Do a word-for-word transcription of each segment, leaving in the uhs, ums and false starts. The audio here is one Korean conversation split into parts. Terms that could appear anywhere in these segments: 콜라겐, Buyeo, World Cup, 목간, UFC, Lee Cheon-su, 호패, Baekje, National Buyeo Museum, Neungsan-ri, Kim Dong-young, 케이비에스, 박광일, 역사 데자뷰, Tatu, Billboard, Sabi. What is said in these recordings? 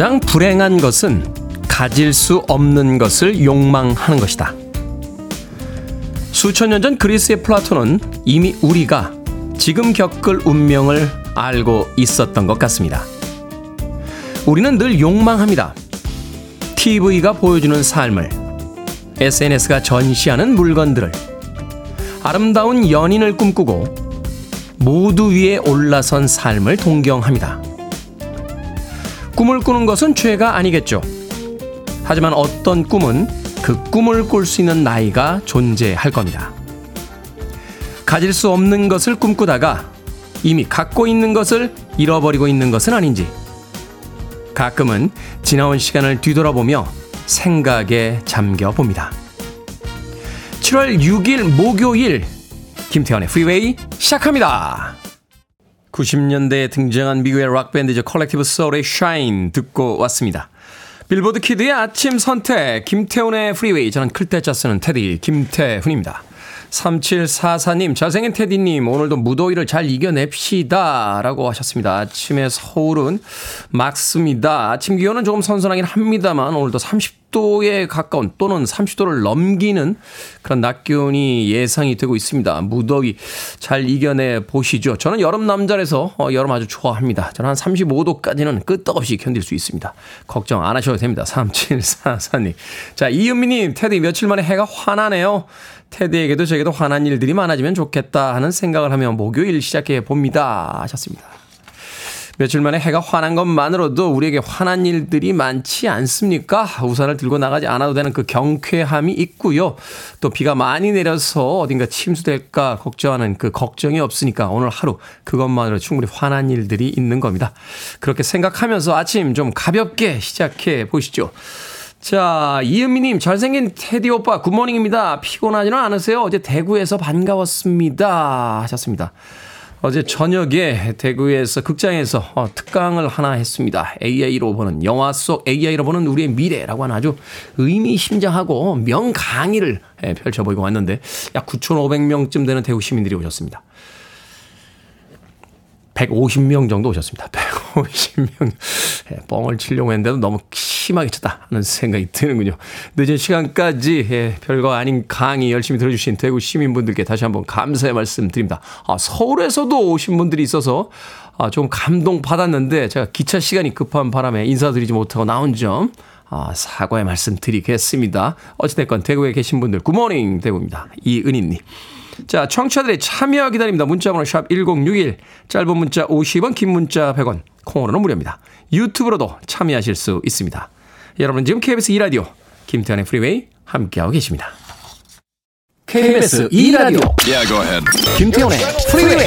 가장 불행한 것은 가질 수 없는 것을 욕망하는 것이다. 수천 년 전 그리스의 플라톤은 이미 우리가 지금 겪을 운명을 알고 있었던 것 같습니다. 우리는 늘 욕망합니다. 티비가 보여주는 삶을, 에스엔에스가 전시하는 물건들을, 아름다운 연인을 꿈꾸고 모두 위에 올라선 삶을 동경합니다. 꿈을 꾸는 것은 죄가 아니겠죠. 하지만 어떤 꿈은 그 꿈을 꿀 수 있는 나이가 존재할 겁니다. 가질 수 없는 것을 꿈꾸다가 이미 갖고 있는 것을 잃어버리고 있는 것은 아닌지 가끔은 지나온 시간을 뒤돌아보며 생각에 잠겨 봅니다. 칠월 육일 목요일 김태현의 프리웨이 시작합니다. 구십 년대에 등장한 미국의 락밴드죠. 컬렉티브 소울의 샤인 듣고 왔습니다. 빌보드 키드의 아침 선택 김태훈의 프리웨이. 저는 클때짜 쓰는 테디 김태훈입니다. 삼칠사사님 잘생긴 테디님 오늘도 무더위를 잘 이겨냅시다 라고 하셨습니다. 아침에 서울은 맑습니다. 아침 기온은 조금 선선하긴 합니다만 오늘도 삼십 도에 가까운 또는 삼십 도를 넘기는 그런 낮 기온이 예상이 되고 있습니다. 무더위 잘 이겨내 보시죠. 저는 여름 남자라서 여름 아주 좋아합니다. 저는 한 삼십오 도까지는 끄떡없이 견딜 수 있습니다. 걱정 안 하셔도 됩니다. 삼칠사사님 자, 이은미님 테디 며칠 만에 해가 환하네요. 테디에게도 저에게도 화난 일들이 많아지면 좋겠다 하는 생각을 하며 목요일 시작해 봅니다 하셨습니다. 며칠 만에 해가 환한 것만으로도 우리에게 화난 일들이 많지 않습니까? 우산을 들고 나가지 않아도 되는 그 경쾌함이 있고요. 또 비가 많이 내려서 어딘가 침수될까 걱정하는 그 걱정이 없으니까 오늘 하루 그것만으로 충분히 화난 일들이 있는 겁니다. 그렇게 생각하면서 아침 좀 가볍게 시작해 보시죠. 자, 이은미님 잘생긴 테디 오빠 굿모닝입니다. 피곤하지는 않으세요? 어제 대구에서 반가웠습니다 하셨습니다. 어제 저녁에 대구에서 극장에서 특강을 하나 했습니다. 에이아이로 보는 영화 속 에이아이로 보는 우리의 미래라고 하는 아주 의미심장하고 명강의를 펼쳐보이고 왔는데 약 구천오백 명쯤 되는 대구 시민들이 오셨습니다. 백오십 명 정도 오셨습니다. 백오십 명. 뻥을 치려고 했는데도 너무 심하게 쳤다 하는 생각이 드는군요. 늦은 시간까지 예, 별거 아닌 강의 열심히 들어주신 대구 시민분들께 다시 한번 감사의 말씀 드립니다. 아, 서울에서도 오신 분들이 있어서 아, 좀 감동받았는데 제가 기차 시간이 급한 바람에 인사드리지 못하고 나온 점 아, 사과의 말씀 드리겠습니다. 어찌됐건 대구에 계신 분들 굿모닝 대구입니다. 이은희님. 자, 청취자들의 참여 기다립니다. 문자번호 샵 일공육일, 짧은 문자 오십 원, 긴 문자 백 원, 콩으로는 무료입니다. 유튜브로도 참여하실 수 있습니다. 여러분 지금 케이비에스 이 라디오 김태현의 프리웨이 함께하고 계십니다. 케이비에스 이 라디오 yeah, go ahead. 김태현의 프리웨이.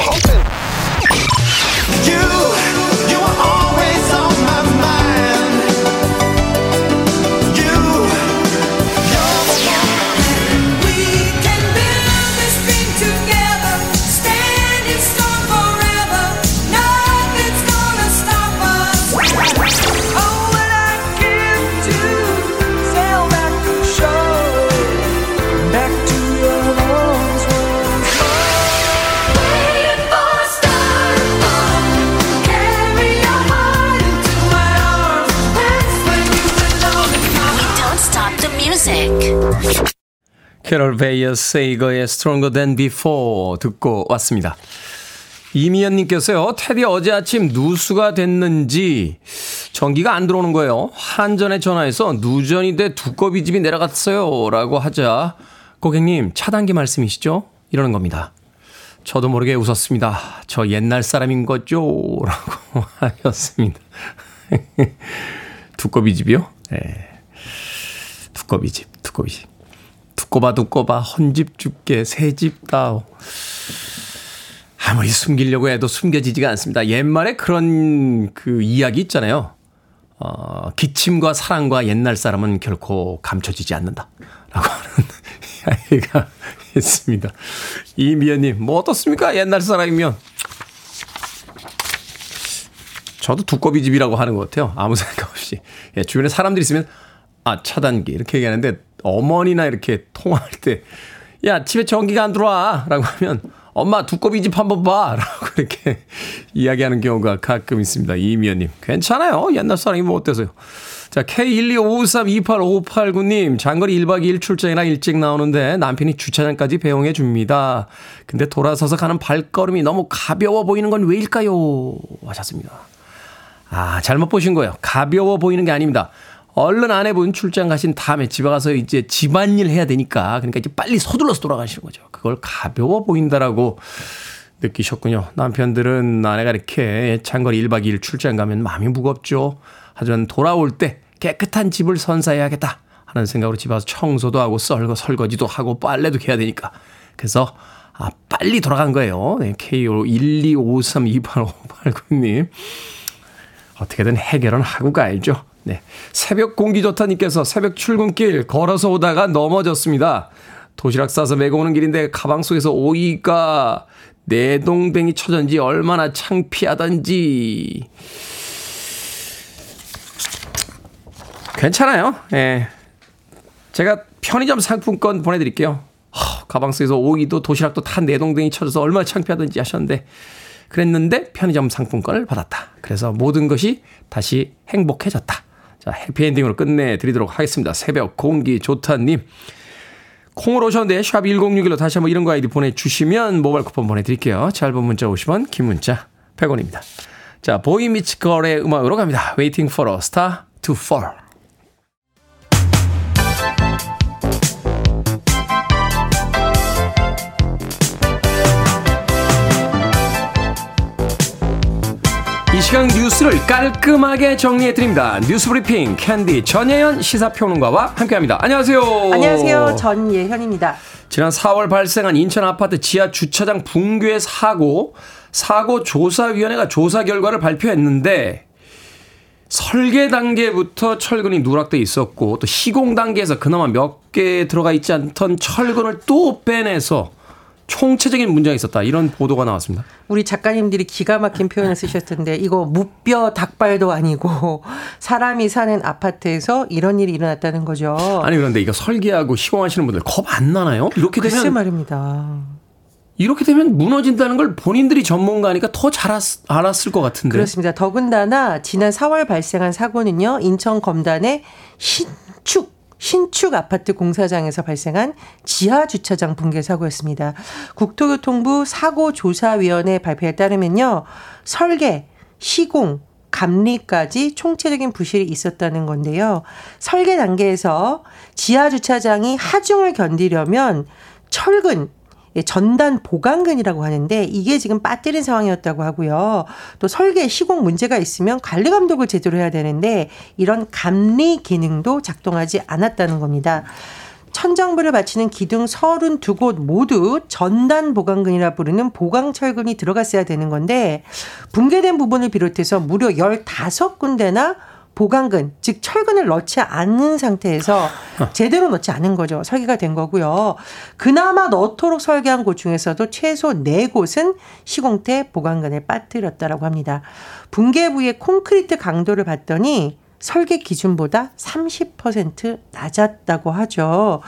캐럴 베이어 세이거의 Stronger Than Before 듣고 왔습니다. 이미연님께서요. 테디 어제 아침 누수가 됐는지 전기가 안 들어오는 거예요. 한전에 전화해서 누전이 돼 두꺼비집이 내려갔어요 라고 하자 고객님 차단기 말씀이시죠? 이러는 겁니다. 저도 모르게 웃었습니다. 저 옛날 사람인 거죠? 라고 하셨습니다. 두꺼비집이요? 네. 두꺼비집, 두꺼비집. 두꺼바, 두꺼바, 헌집 죽게, 새집 따오. 아무리 숨기려고 해도 숨겨지지가 않습니다. 옛말에 그런 그 이야기 있잖아요. 어, 기침과 사랑과 옛날 사람은 결코 감춰지지 않는다. 라고 하는 이야기가 있습니다. 이미연님, 뭐 어떻습니까? 옛날 사람이면. 저도 두꺼비집이라고 하는 것 같아요. 아무 생각 없이. 예, 주변에 사람들이 있으면 아, 차단기. 이렇게 얘기하는데, 어머니나 이렇게 통화할 때, 야, 집에 전기가 안 들어와. 라고 하면, 엄마 두꺼비 집 한번 봐 라고 이렇게 이야기하는 경우가 가끔 있습니다. 이미연님 괜찮아요. 옛날 사람이 뭐 어때서요. 자 케이 일이오오삼 이팔오팔구님 장거리 일 박 이 일 출장이라 일찍 나오는데 남편이 주차장까지 배웅해 줍니다. 근데 돌아서서 가는 발걸음이 너무 가벼워 보이는 건 왜일까요 하셨습니다. 아 잘못 보신 거예요. 가벼워 보이는 게 아닙니다. 얼른 아내분 출장 가신 다음에 집에 가서 이제 집안일 해야 되니까 그러니까 이제 빨리 서둘러서 돌아가시는 거죠. 그걸 가벼워 보인다라고 느끼셨군요. 남편들은 아내가 이렇게 장거리 일 박 이 일 출장 가면 마음이 무겁죠. 하지만 돌아올 때 깨끗한 집을 선사해야겠다 하는 생각으로 집에 와서 청소도 하고 썰거 설거지도 하고 빨래도 해야 되니까 그래서 아 빨리 돌아간 거예요. 네, 케이 일이오삼 이팔오팔구님 어떻게든 해결은 하고 가야죠. 네. 새벽 공기 좋다님께서 새벽 출근길 걸어서 오다가 넘어졌습니다. 도시락 싸서 메고 오는 길인데 가방 속에서 오이가 내동댕이 쳐전지 얼마나 창피하던지. 괜찮아요. 네. 제가 편의점 상품권 보내드릴게요. 허, 가방 속에서 오이도 도시락도 다 내동댕이 쳐져서 얼마나 창피하던지 하셨는데 그랬는데 편의점 상품권을 받았다. 그래서 모든 것이 다시 행복해졌다. 자, 해피엔딩으로 끝내드리도록 하겠습니다. 새벽 공기 좋다님. 콩으로 오셨는데 샵 일공육일로 다시 한번 이런 거 아이디 보내주시면 모바일 쿠폰 보내드릴게요. 짧은 문자 오십 원, 긴 문자 백 원입니다. 자, 보이 미츠걸의 음악으로 갑니다. Waiting for a star to fall. 이 시간 뉴스를 깔끔하게 정리해드립니다. 뉴스브리핑 캔디 전예현 시사평론가와 함께합니다. 안녕하세요. 안녕하세요. 전예현입니다. 지난 사월 발생한 인천 아파트 지하 주차장 붕괴 사고 사고조사위원회가 조사 결과를 발표했는데 설계 단계부터 철근이 누락돼 있었고 또 시공 단계에서 그나마 몇 개 들어가 있지 않던 철근을 또 빼내서 총체적인 문제가 있었다. 이런 보도가 나왔습니다. 우리 작가님들이 기가 막힌 표현을 쓰셨던데 이거 무뼈 닭발도 아니고 사람이 사는 아파트에서 이런 일이 일어났다는 거죠. 아니 그런데 이거 설계하고 시공하시는 분들 겁 안 나나요? 이렇게 되면 글쎄 말입니다. 이렇게 되면 무너진다는 걸 본인들이 전문가니까 더 잘 알았을 것 같은데. 그렇습니다. 더군다나 지난 사월 발생한 사고는요. 인천 검단의 신축. 신축 아파트 공사장에서 발생한 지하 주차장 붕괴 사고였습니다. 국토교통부 사고조사위원회 발표에 따르면요. 설계, 시공, 감리까지 총체적인 부실이 있었다는 건데요. 설계 단계에서 지하 주차장이 하중을 견디려면 철근, 전단 보강근이라고 하는데 이게 지금 빠뜨린 상황이었다고 하고요. 또 설계 시공 문제가 있으면 관리 감독을 제대로 해야 되는데 이런 감리 기능도 작동하지 않았다는 겁니다. 천장부를 받치는 기둥 삼십이 곳 모두 전단 보강근이라 부르는 보강철근이 들어갔어야 되는 건데 붕괴된 부분을 비롯해서 무려 열다섯 군데나 보강근, 즉 철근을 넣지 않은 상태에서 제대로 넣지 않은 거죠. 설계가 된 거고요. 그나마 넣도록 설계한 곳 중에서도 최소 네 곳은 시공 때 보강근을 빠뜨렸다라고 합니다. 붕괴 부위의 콘크리트 강도를 봤더니 설계 기준보다 삼십 퍼센트 낮았다고 하죠.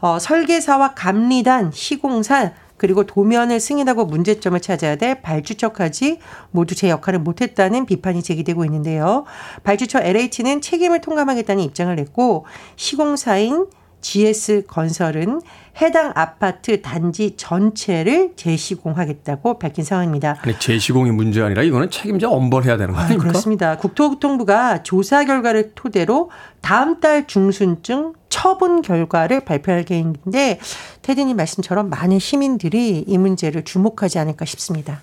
어, 설계사와 감리단, 시공사, 그리고 도면을 승인하고 문제점을 찾아야 될 발주처까지 모두 제 역할을 못했다는 비판이 제기되고 있는데요. 발주처 엘에이치는 책임을 통감하겠다는 입장을 냈고 시공사인 지에스건설은 해당 아파트 단지 전체를 재시공하겠다고 밝힌 상황입니다. 아니, 재시공이 문제 아니라 이거는 책임자 엄벌해야 되는 거 아닙니까? 아, 그렇습니다. 국토교통부가 조사 결과를 토대로 다음 달 중순쯤 처분 결과를 발표할 계획인데 테디님 말씀처럼 많은 시민들이 이 문제를 주목하지 않을까 싶습니다.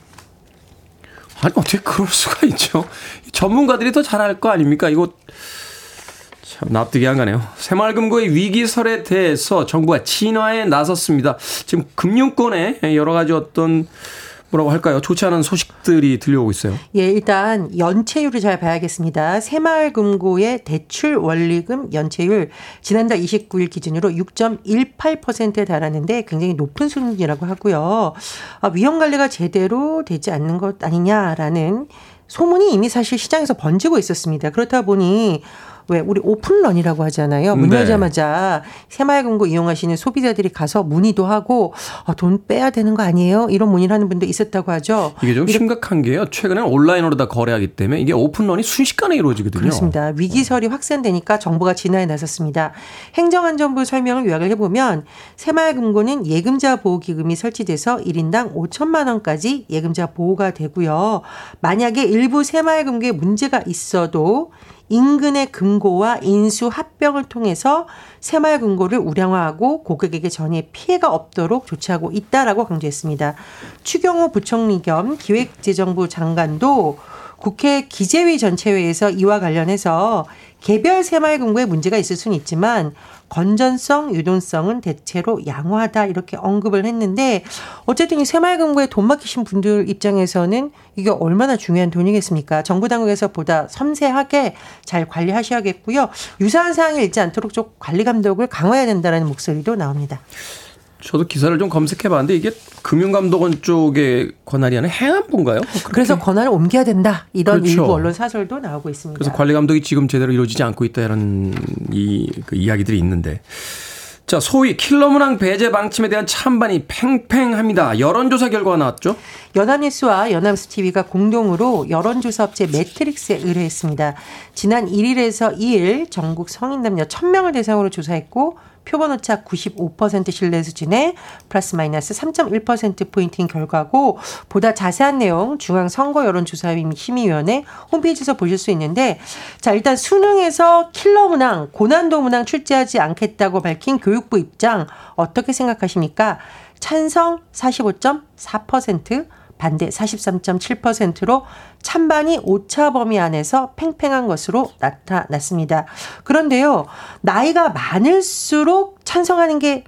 아니 어떻게 그럴 수가 있죠. 전문가들이 더 잘할 거 아닙니까? 이거 참 납득이 안 가네요. 새마을금고의 위기설에 대해서 정부가 진화에 나섰습니다. 지금 금융권에 여러 가지 어떤 뭐라고 할까요? 좋지 않은 소식들이 들려오고 있어요. 예, 일단 연체율을 잘 봐야겠습니다. 새마을금고의 대출 원리금 연체율 지난달 이십구일 기준으로 육 점 일팔 퍼센트에 달하는데 굉장히 높은 수준이라고 하고요. 아, 위험 관리가 제대로 되지 않는 것 아니냐라는 소문이 이미 사실 시장에서 번지고 있었습니다. 그렇다 보니 왜 우리 오픈런이라고 하잖아요. 문 열자마자 새마을금고 이용하시는 소비자들이 가서 문의도 하고 아, 돈 빼야 되는 거 아니에요? 이런 문의를 하는 분도 있었다고 하죠. 이게 좀 심각한 게요. 최근에는 온라인으로 다 거래하기 때문에 이게 오픈런이 순식간에 이루어지거든요. 그렇습니다. 위기설이 확산되니까 정부가 진화에 나섰습니다. 행정안전부 설명을 요약을 해보면 새마을금고는 예금자 보호기금이 설치돼서 일 인당 오천만 원까지 예금자 보호가 되고요. 만약에 일부 새마을금고에 문제가 있어도 인근의 금고와 인수 합병을 통해서 새마을금고를 우량화하고 고객에게 전혀 피해가 없도록 조치하고 있다라고 강조했습니다. 추경호 부총리 겸 기획재정부 장관도 국회 기재위 전체회에서 이와 관련해서 개별 새마을금고에 문제가 있을 수는 있지만 건전성, 유동성은 대체로 양호하다 이렇게 언급을 했는데 어쨌든 이 새마을금고에 돈 맡기신 분들 입장에서는 이게 얼마나 중요한 돈이겠습니까? 정부 당국에서 보다 섬세하게 잘 관리하셔야겠고요. 유사한 사항이 있지 않도록 좀 관리 감독을 강화해야 된다는 목소리도 나옵니다. 저도 기사를 좀 검색해봤는데 이게 금융감독원 쪽의 권한이 아니라 행안부인가요? 그렇게. 그래서 권한을 옮겨야 된다. 이런 그렇죠. 일부 언론 사설도 나오고 있습니다. 그래서 관리감독이 지금 제대로 이루어지지 않고 있다는 이, 그 이야기들이 있는데 자 소위 킬러 문항 배제 방침에 대한 찬반이 팽팽합니다. 여론조사 결과가 나왔죠? 연합뉴스와 연합뉴스티비가 공동으로 여론조사 업체 매트릭스에 의뢰했습니다. 지난 일일에서 이일 전국 성인 남녀 천 명을 대상으로 조사했고 표본오차 구십오 퍼센트 신뢰 수준에 플러스 마이너스 삼 점 일 퍼센트포인트인 결과고 보다 자세한 내용 중앙선거여론조사심의위원회 홈페이지에서 보실 수 있는데 자 일단 수능에서 킬러 문항, 고난도 문항 출제하지 않겠다고 밝힌 교육부 입장 어떻게 생각하십니까? 찬성 사십오 점 사 퍼센트 반대 사십삼 점 칠 퍼센트로 찬반이 오차 범위 안에서 팽팽한 것으로 나타났습니다. 그런데요, 나이가 많을수록 찬성하는 게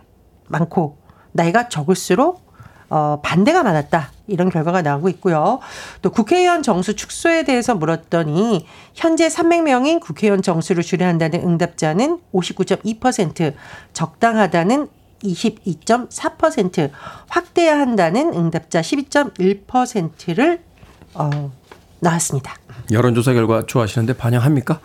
많고 나이가 적을수록 어, 반대가 많았다. 이런 결과가 나오고 있고요. 또 국회의원 정수 축소에 대해서 물었더니 현재 삼백 명인 국회의원 정수를 줄여야 한다는 응답자는 오십구 점 이 퍼센트, 적당하다는 이십이 점 사 퍼센트, 확대해야 한다는 응답자 십이 점 일 퍼센트를 어, 나왔습니다. 여론조사 결과 좋아하시는데 반영합니까?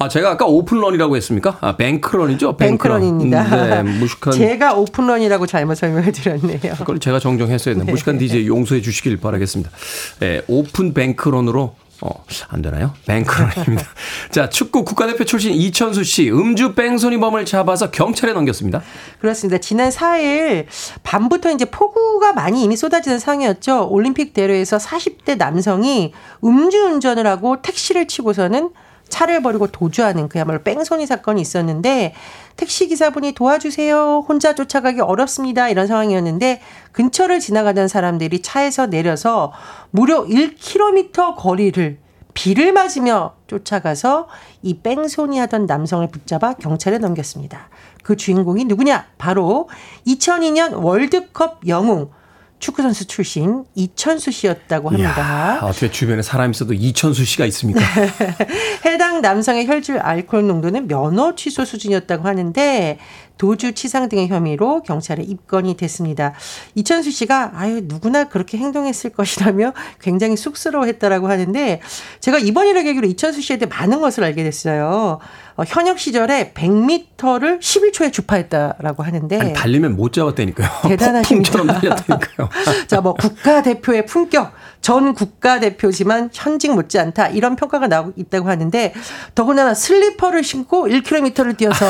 아, 제가 아까 오픈런이라고 했습니까? 아, 뱅크런이죠? 뱅크런. 뱅크런입니다. 네, 무식한. 제가 오픈런이라고 잘못 설명을 드렸네요. 그걸 제가 정정했어야 했는데, 네. 무식한 디제이 용서해 주시길 바라겠습니다. 네, 오픈 뱅크런으로. 어, 안 되나요? 뱅크런입니다. 자, 축구 국가대표 출신 이천수 씨 음주 뺑소니범을 잡아서 경찰에 넘겼습니다. 그렇습니다. 지난 사일 밤부터 이제 폭우가 많이 이미 쏟아지는 상황이었죠. 올림픽 대로에서 사십 대 남성이 음주운전을 하고 택시를 치고서는 차를 버리고 도주하는 그야말로 뺑소니 사건이 있었는데 택시기사분이 도와주세요. 혼자 쫓아가기 어렵습니다. 이런 상황이었는데 근처를 지나가던 사람들이 차에서 내려서 무려 일 킬로미터 거리를 비를 맞으며 쫓아가서 이 뺑소니 하던 남성을 붙잡아 경찰에 넘겼습니다. 그 주인공이 누구냐? 바로 이천이년 월드컵 영웅. 축구선수 출신 이천수 씨였다고 합니다. 이야, 어떻게 주변에 사람 있어도 이천수 씨가 있습니까? 해당 남성의 혈중 알코올 농도는 면허 취소 수준이었다고 하는데 도주 치상 등의 혐의로 경찰에 입건이 됐습니다. 이천수 씨가 아유 누구나 그렇게 행동했을 것이라며 굉장히 쑥스러워했다라고 하는데 제가 이번 일을 계기로 이천수 씨에 대해 많은 것을 알게 됐어요. 어, 현역 시절에 백 미터를 십일 초에 주파했다라고 하는데 아니, 달리면 못 잡았다니까요. 대단하십니다. 폭풍처럼 달렸다니까요. 자, 뭐 국가대표의 품격, 전 국가대표지만 현직 못지않다 이런 평가가 나오고 있다고 하는데 더군다나 슬리퍼를 신고 일 킬로미터를 뛰어서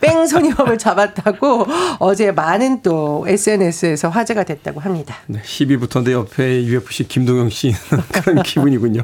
뺑 손님을 잡았다고 어제 많은 또 에스엔에스에서 화제가 됐다고 합니다. 네, 시비부터인데 옆에 유에프씨 김동영 씨 그런 기분이군요.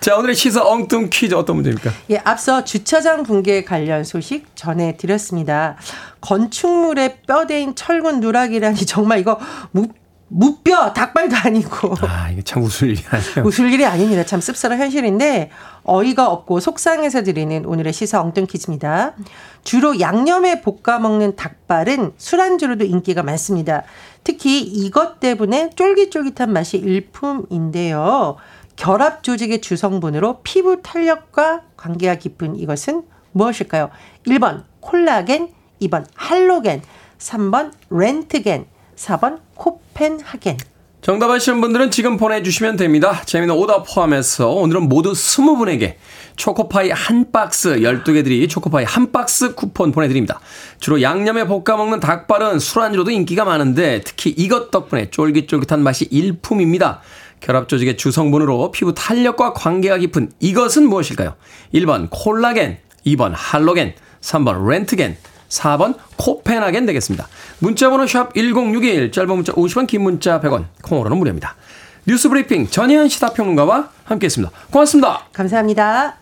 자, 오늘의 시사 엉뚱 퀴즈 어떤 문제입니까? 예, 앞서 주차장 붕괴 관련 소식 전해드렸습니다. 건축물에 뼈대인 철근 누락이라니 정말 이거 무 무뼈 닭발도 아니고 아 이게 참 웃을 일이 아니에요. 웃을 일이 아닙니다. 참 씁쓸한 현실인데 어이가 없고 속상해서 드리는 오늘의 시사 엉뚱 퀴즈입니다. 주로 양념에 볶아 먹는 닭발은 술안주로도 인기가 많습니다. 특히 이것 때문에 쫄깃쫄깃한 맛이 일품인데요. 결합 조직의 주성분으로 피부 탄력과 관계가 깊은 이것은 무엇일까요? 일 번 콜라겐, 이 번 할로겐, 삼 번 렌트겐, 사 번 코펜하겐. 정답 아시는 분들은 지금 보내주시면 됩니다. 재미있는 오답 포함해서 오늘은 모두 스무 분에게 초코파이 한 박스, 열두 개들이 초코파이 한 박스 쿠폰 보내드립니다. 주로 양념에 볶아 먹는 닭발은 술안주로도 인기가 많은데 특히 이것 덕분에 쫄깃쫄깃한 맛이 일품입니다. 결합조직의 주성분으로 피부 탄력과 관계가 깊은 이것은 무엇일까요? 일 번 콜라겐, 이 번 할로겐, 삼 번 렌트겐, 사 번 코펜하겐 되겠습니다. 문자번호 샵 일공육일, 짧은 문자 오십 원, 긴 문자 백 원, 콩으로는 무료입니다. 뉴스 브리핑 전혜연 시사평론가와 함께했습니다. 고맙습니다. 감사합니다.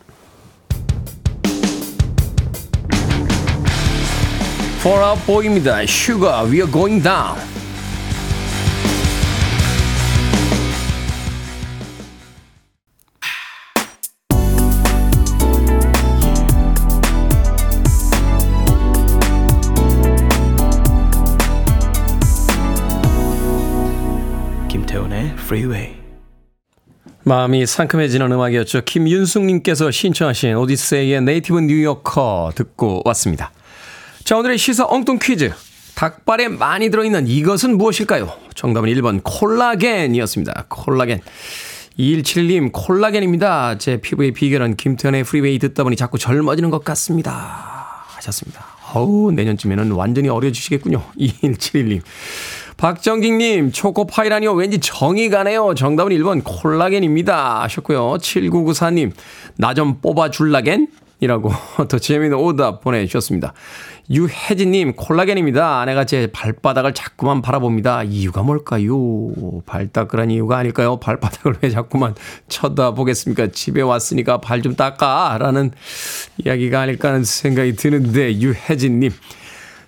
For Out Boy입니다. Sugar, we are going down. Freeway. 마음이 상큼해지는 음악이었죠. 김윤숙님께서 신청하신 오디세이의 네이티브 뉴요커 듣고 왔습니다. 자, 오늘의 시사 엉뚱 퀴즈. 닭발에 많이 들어있는 이것은 무엇일까요? 정답은 일 번 콜라겐이었습니다. 콜라겐. 이백십칠 님 콜라겐입니다. 제 피부의 비결은 김태현의 프리웨이 듣다 보니 자꾸 젊어지는 것 같습니다. 하셨습니다. 어우, 내년쯤에는 완전히 어려지시겠군요. 이백십칠 님. 박정기님, 초코파이라니요. 왠지 정이 가네요. 정답은 일 번 콜라겐입니다. 하셨고요. 칠구구사 님, 나 좀 뽑아줄라겐? 이라고 더 재미있는 오답 보내주셨습니다. 유혜진님, 콜라겐입니다. 아내가 제 발바닥을 자꾸만 바라봅니다. 이유가 뭘까요? 발 닦으란 이유가 아닐까요? 발바닥을 왜 자꾸만 쳐다보겠습니까? 집에 왔으니까 발 좀 닦아. 라는 이야기가 아닐까 하는 생각이 드는데, 유혜진님.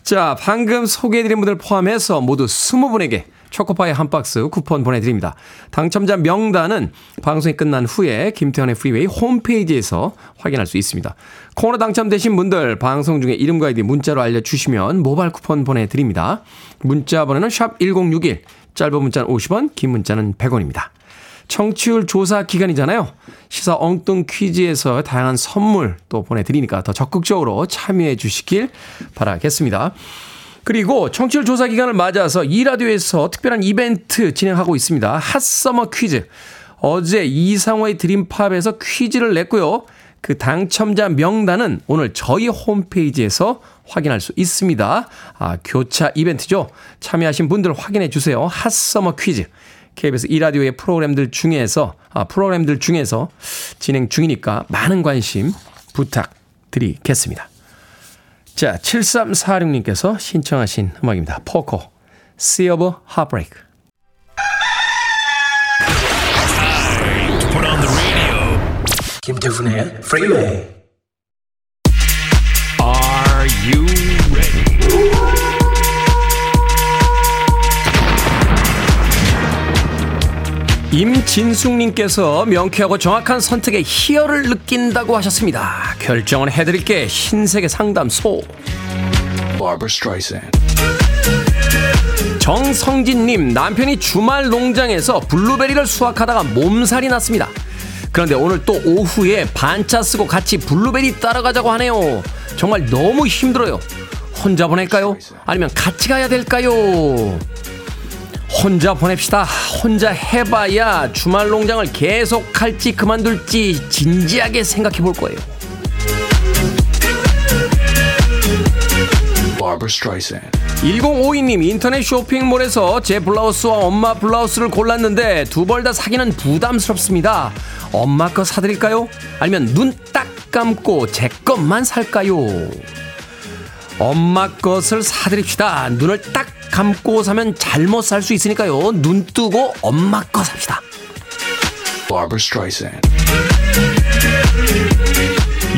자, 방금 소개해드린 분들 포함해서 모두 스무 분에게 초코파이 한 박스 쿠폰 보내드립니다. 당첨자 명단은 방송이 끝난 후에 김태현의 프리웨이 홈페이지에서 확인할 수 있습니다. 코너 당첨되신 분들 방송 중에 이름과 아이디 문자로 알려주시면 모바일 쿠폰 보내드립니다. 문자 번호는 샵 일공육일, 짧은 문자는 오십 원, 긴 문자는 백 원입니다. 청취율 조사 기간이잖아요. 시사 엉뚱 퀴즈에서 다양한 선물 또 보내드리니까 더 적극적으로 참여해 주시길 바라겠습니다. 그리고 청취율 조사 기간을 맞아서 이 라디오에서 특별한 이벤트 진행하고 있습니다. 핫서머 퀴즈. 어제 이상호의 드림팝에서 퀴즈를 냈고요. 그 당첨자 명단은 오늘 저희 홈페이지에서 확인할 수 있습니다. 아, 교차 이벤트죠. 참여하신 분들 확인해 주세요. 핫서머 퀴즈. 케이비에스 이 라디오의 프로그램들 중에서, 아, 프로그램들 중에서 진행 중이니까 많은 관심 부탁드리겠습니다. 자, 칠삼사육 님께서 신청하신 음악입니다. 포코, Sea of Heartbreak. Time to put on the radio. 김태훈의 Freeway. Are you ready? 임진숙님께서 명쾌하고 정확한 선택에 희열을 느낀다고 하셨습니다. 결정은 해드릴게. 흰색의 상담소. 정성진님, 남편이 주말 농장에서 블루베리를 수확하다가 몸살이 났습니다. 그런데 오늘 또 오후에 반차 쓰고 같이 블루베리 따라가자고 하네요. 정말 너무 힘들어요. 혼자 보낼까요? 아니면 같이 가야 될까요? 혼자 보냅시다. 혼자 해봐야 주말 농장을 계속 할지 그만둘지 진지하게 생각해 볼 거예요. 일공오이 님, 인터넷 쇼핑몰에서 제 블라우스와 엄마 블라우스를 골랐는데 두 벌 다 사기는 부담스럽습니다. 엄마 거 사드릴까요? 아니면 눈 딱 감고 제 것만 살까요? 엄마 것을 사드립시다. 눈을 딱 감고 사면 잘못 살 수 있으니까요. 눈 뜨고 엄마 거 삽시다.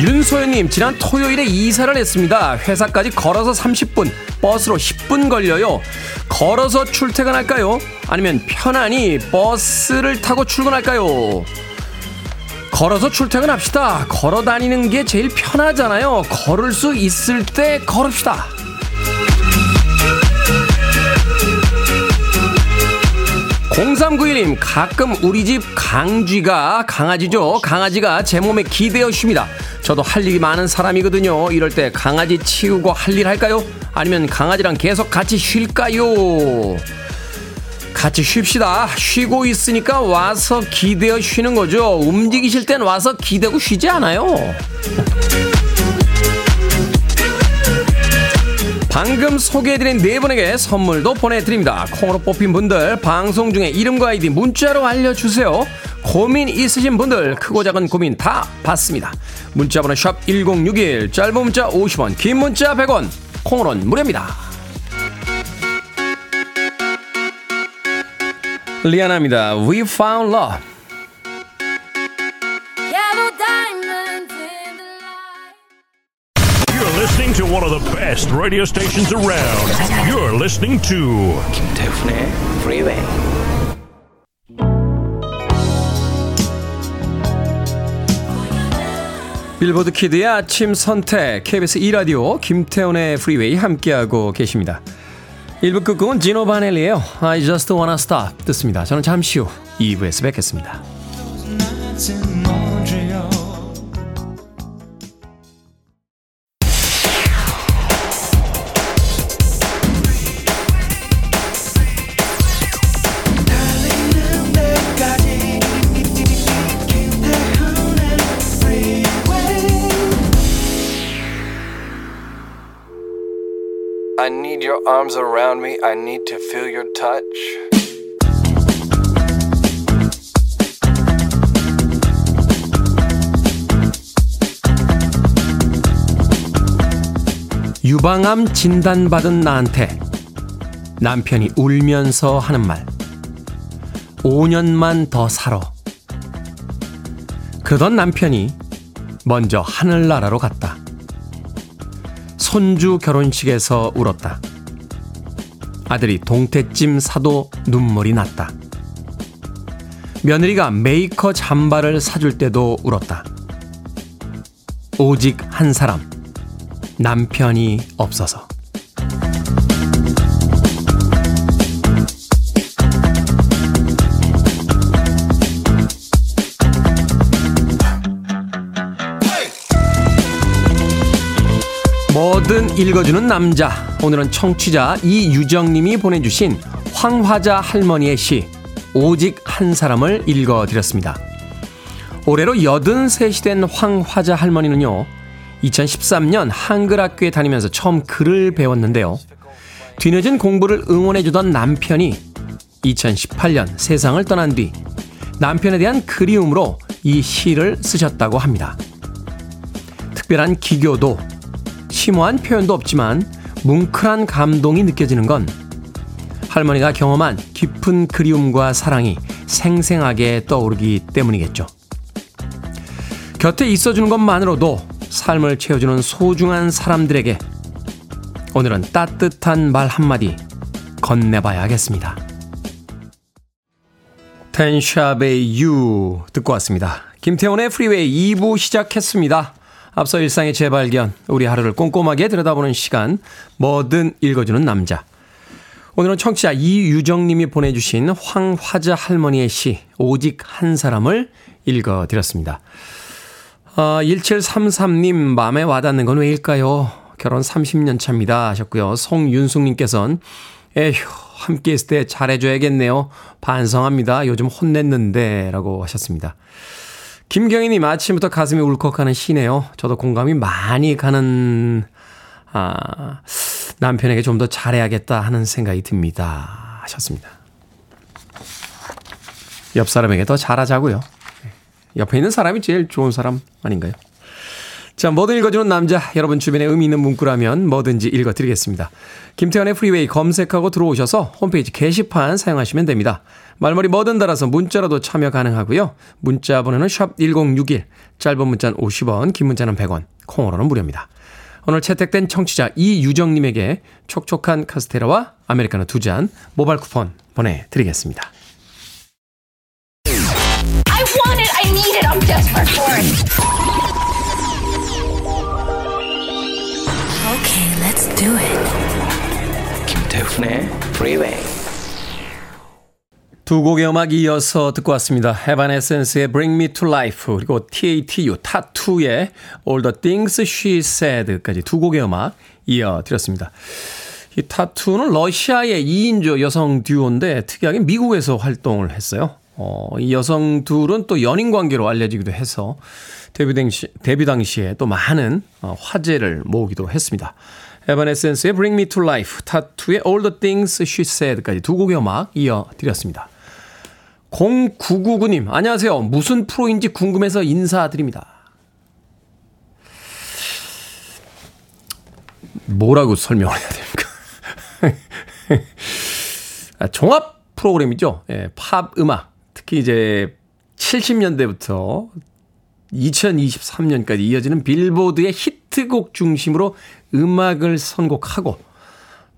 윤소연님, 지난 토요일에 이사를 했습니다. 회사까지 걸어서 삼십 분, 버스로 십 분 걸려요. 걸어서 출퇴근할까요? 아니면 편안히 버스를 타고 출근할까요? 걸어서 출퇴근합시다. 걸어 다니는 게 제일 편하잖아요. 걸을 수 있을 때 걸읍시다. 공삼구일 님, 가끔 우리 집 강쥐가, 강아지죠. 강아지가 제 몸에 기대어 쉽니다. 저도 할 일이 많은 사람이거든요. 이럴 때 강아지 치우고 할 일 할까요? 아니면 강아지랑 계속 같이 쉴까요? 같이 쉽시다. 쉬고 있으니까 와서 기대어 쉬는 거죠. 움직이실 땐 와서 기대고 쉬지 않아요. 방금 소개해드린 네 분에게 선물도 보내드립니다. 콩으로 뽑힌 분들 방송 중에 이름과 아이디 문자로 알려주세요. 고민 있으신 분들 크고 작은 고민 다 받습니다. 문자번호 샵 일공육일, 짧은 문자 오십 원, 긴 문자 백 원, 콩으로는 무료입니다. 리아나입니다. We found love. Listening to one of the best radio stations around. You're listening to 김태훈의 Freeway. 빌보드 키드의 아침 선택 케이비에스 이 라디오 김태훈의 Freeway 함께하고 계십니다. 일 부 끝곡은 지노 바넬리예요. I just wanna stop 듣습니다. 저는 잠시 후 이 부에서 뵙겠습니다. I need your arms around me. I need to feel your touch. 유방암 진단받은 나한테 남편이 울면서 하는 말. 오 년만 더 살아. 그러던 남편이 먼저 하늘나라로 갔다. 손주 결혼식에서 울었다. 아들이 동태찜 사도 눈물이 났다. 며느리가 메이커 잠바를 사줄 때도 울었다. 오직 한 사람, 남편이 없어서. 뭐든 읽어주는 남자. 오늘은 청취자 이유정님이 보내주신 황화자 할머니의 시 오직 한 사람을 읽어드렸습니다. 올해로 여든세 시 된 황화자 할머니는요, 이천십삼 년 한글 학교에 다니면서 처음 글을 배웠는데요, 뒤늦은 공부를 응원해주던 남편이 이천십팔 년 세상을 떠난 뒤 남편에 대한 그리움으로 이 시를 쓰셨다고 합니다. 특별한 기교도 심오한 표현도 없지만 뭉클한 감동이 느껴지는 건 할머니가 경험한 깊은 그리움과 사랑이 생생하게 떠오르기 때문이겠죠. 곁에 있어주는 것만으로도 삶을 채워주는 소중한 사람들에게 오늘은 따뜻한 말 한마디 건네봐야겠습니다. 텐샵의 유 듣고 왔습니다. 김태원의 프리웨이 이 부 시작했습니다. 앞서 일상의 재발견, 우리 하루를 꼼꼼하게 들여다보는 시간, 뭐든 읽어주는 남자. 오늘은 청취자 이유정님이 보내주신 황화자 할머니의 시 오직 한 사람을 읽어드렸습니다. 어, 일칠삼삼 님, 마음에 와닿는 건 왜일까요? 결혼 삼십 년 차입니다 하셨고요. 송윤숙님께서는 에휴, 함께 있을 때 잘해줘야겠네요. 반성합니다. 요즘 혼냈는데 라고 하셨습니다. 김경희님, 아침부터 가슴이 울컥하는 시네요. 저도 공감이 많이 가는, 아, 남편에게 좀 더 잘해야겠다 하는 생각이 듭니다 하셨습니다. 옆 사람에게 더 잘하자고요. 옆에 있는 사람이 제일 좋은 사람 아닌가요? 자, 뭐든 읽어주는 남자. 여러분 주변에 의미 있는 문구라면 뭐든지 읽어드리겠습니다. 김태현의 프리웨이 검색하고 들어오셔서 홈페이지 게시판 사용하시면 됩니다. 말머리 뭐든 달아서 문자라도 참여 가능하고요. 문자 번호는 샵 일공육일, 짧은 문자는 오십 원, 긴 문자는 백 원, 콩으로는 무료입니다. 오늘 채택된 청취자 이유정님에게 촉촉한 카스테라와 아메리카노 두 잔 모바일 쿠폰 보내드리겠습니다. I want it, I need it, I'm desperate for it. Okay, let's do it. 김태훈의 Freeway. 두 곡의 음악 이어서 듣고 왔습니다. 에바네센스의 Bring Me To Life 그리고 티에이티유 타투의 All The Things She Said까지 두 곡의 음악 이어드렸습니다. 이 타투는 러시아의 이인조 여성 듀오인데 특이하게 미국에서 활동을 했어요. 어, 이 여성 둘은 또 연인 관계로 알려지기도 해서 데뷔 당시, 데뷔 당시에 또 많은 화제를 모으기도 했습니다. 에바네센스의 Bring Me To Life, 타투의 All The Things She Said까지 두 곡의 음악 이어드렸습니다. 공구구구 님, 안녕하세요. 무슨 프로인지 궁금해서 인사드립니다. 뭐라고 설명을 해야 됩니까? 종합 프로그램이죠. 예, 팝 음악. 특히 이제 칠십 년대부터 이천이십삼 년까지 이어지는 빌보드의 히트곡 중심으로 음악을 선곡하고,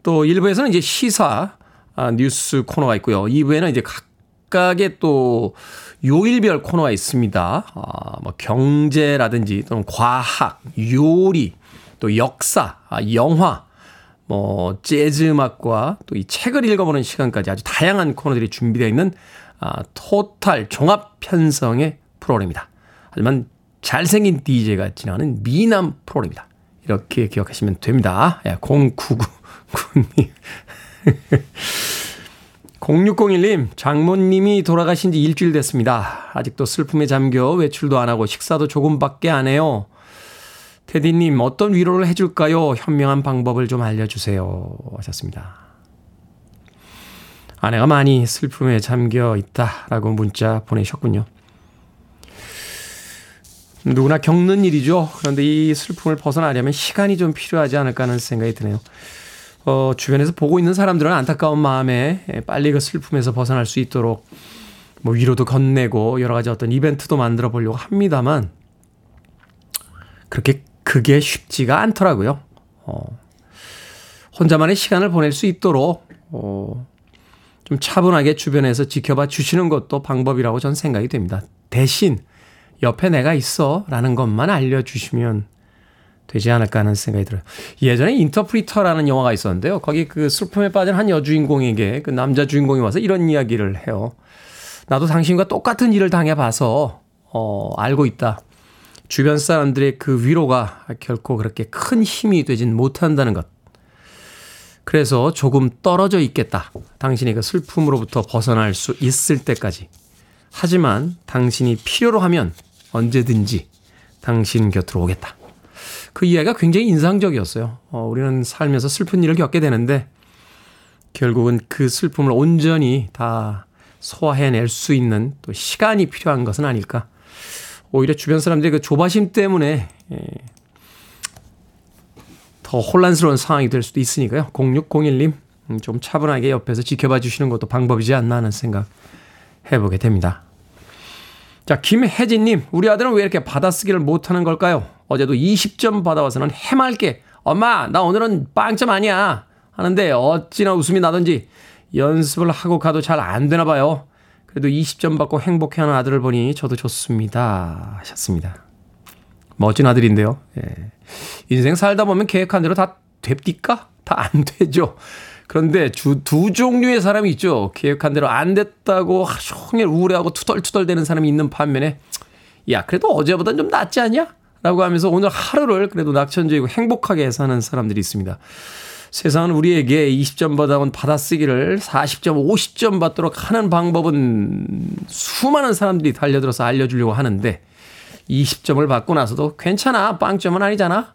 또 일 부에서는 이제 시사, 아, 뉴스 코너가 있고요. 이 부에는 이제 각각의 또 요일별 코너가 있습니다. 아, 뭐 경제라든지 또는 과학, 요리, 또 역사, 아, 영화, 뭐 재즈 음악과 또 이 책을 읽어보는 시간까지 아주 다양한 코너들이 준비되어 있는 아, 토탈 종합 편성의 프로그램입니다. 하지만 잘생긴 디제이가 진행하는 미남 프로그램입니다. 이렇게 기억하시면 됩니다. 예, 공구구구 님. 공육공일 님, 장모님이 돌아가신 지 일주일 됐습니다. 아직도 슬픔에 잠겨 외출도 안 하고 식사도 조금밖에 안 해요. 테디님, 어떤 위로를 해줄까요? 현명한 방법을 좀 알려주세요. 하셨습니다. 아내가 많이 슬픔에 잠겨 있다라고 문자 보내셨군요. 누구나 겪는 일이죠. 그런데 이 슬픔을 벗어나려면 시간이 좀 필요하지 않을까 하는 생각이 드네요. 어, 주변에서 보고 있는 사람들은 안타까운 마음에 빨리 그 슬픔에서 벗어날 수 있도록 뭐 위로도 건네고 여러 가지 어떤 이벤트도 만들어 보려고 합니다만 그렇게 그게 쉽지가 않더라고요. 어, 혼자만의 시간을 보낼 수 있도록 어, 좀 차분하게 주변에서 지켜봐 주시는 것도 방법이라고 전 생각이 됩니다. 대신 옆에 내가 있어 라는 것만 알려주시면 되지 않을까 하는 생각이 들어요. 예전에 인터프리터라는 영화가 있었는데요. 거기 그 슬픔에 빠진 한 여주인공에게 그 남자 주인공이 와서 이런 이야기를 해요. 나도 당신과 똑같은 일을 당해봐서 어, 알고 있다. 주변 사람들의 그 위로가 결코 그렇게 큰 힘이 되진 못한다는 것. 그래서 조금 떨어져 있겠다. 당신이 그 슬픔으로부터 벗어날 수 있을 때까지. 하지만 당신이 필요로 하면 언제든지 당신 곁으로 오겠다. 그 이야기가 굉장히 인상적이었어요. 어, 우리는 살면서 슬픈 일을 겪게 되는데 결국은 그 슬픔을 온전히 다 소화해낼 수 있는 또 시간이 필요한 것은 아닐까. 오히려 주변 사람들의 그 조바심 때문에 더 혼란스러운 상황이 될 수도 있으니까요. 공육공일 님, 좀 차분하게 옆에서 지켜봐 주시는 것도 방법이지 않나 하는 생각 해보게 됩니다. 자, 김혜진님, 우리 아들은 왜 이렇게 받아쓰기를 못하는 걸까요? 어제도 이십 점 받아와서는 해맑게 엄마 나 오늘은 빵점 아니야 하는데 어찌나 웃음이 나던지 연습을 하고 가도 잘 안 되나 봐요. 그래도 이십 점 받고 행복해하는 아들을 보니 저도 좋습니다. 하셨습니다. 멋진 아들인데요. 예. 인생 살다 보면 계획한 대로 다 됩니까? 다 안 되죠. 그런데 주, 두 종류의 사람이 있죠. 계획한 대로 안 됐다고 하루 종일 우울해하고 투덜투덜대는 사람이 있는 반면에 야 그래도 어제보단 좀 낫지 않냐? 라고 하면서 오늘 하루를 그래도 낙천적이고 행복하게 사는 사람들이 있습니다. 세상은 우리에게 이십 점 받아온 받아쓰기를 사십 점, 오십 점 받도록 하는 방법은 수많은 사람들이 달려들어서 알려주려고 하는데 이십 점을 받고 나서도 괜찮아, 빵점은 아니잖아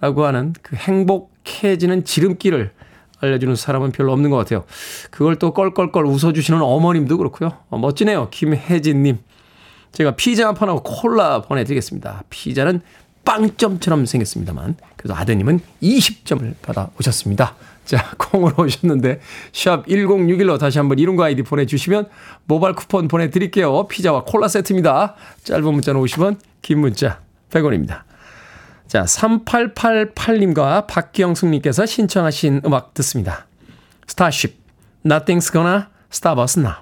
라고 하는 그 행복해지는 지름길을 알려주는 사람은 별로 없는 것 같아요. 그걸 또 껄껄껄 웃어주시는 어머님도 그렇고요. 어, 멋지네요. 김혜진님. 제가 피자 한 판하고 콜라 보내드리겠습니다. 피자는 빵점처럼 생겼습니다만 그래도 아드님은 이십 점을 받아오셨습니다. 자, 콩으로 오셨는데 샵 일공육일로 다시 한번 이름과 아이디 보내주시면 모바일 쿠폰 보내드릴게요. 피자와 콜라 세트입니다. 짧은 문자는 오십 원, 긴 문자 백 원입니다. 자, 삼팔팔팔 님과 박경숙님께서 신청하신 음악 듣습니다. 스타쉽, Nothing's Gonna Stop Us Now.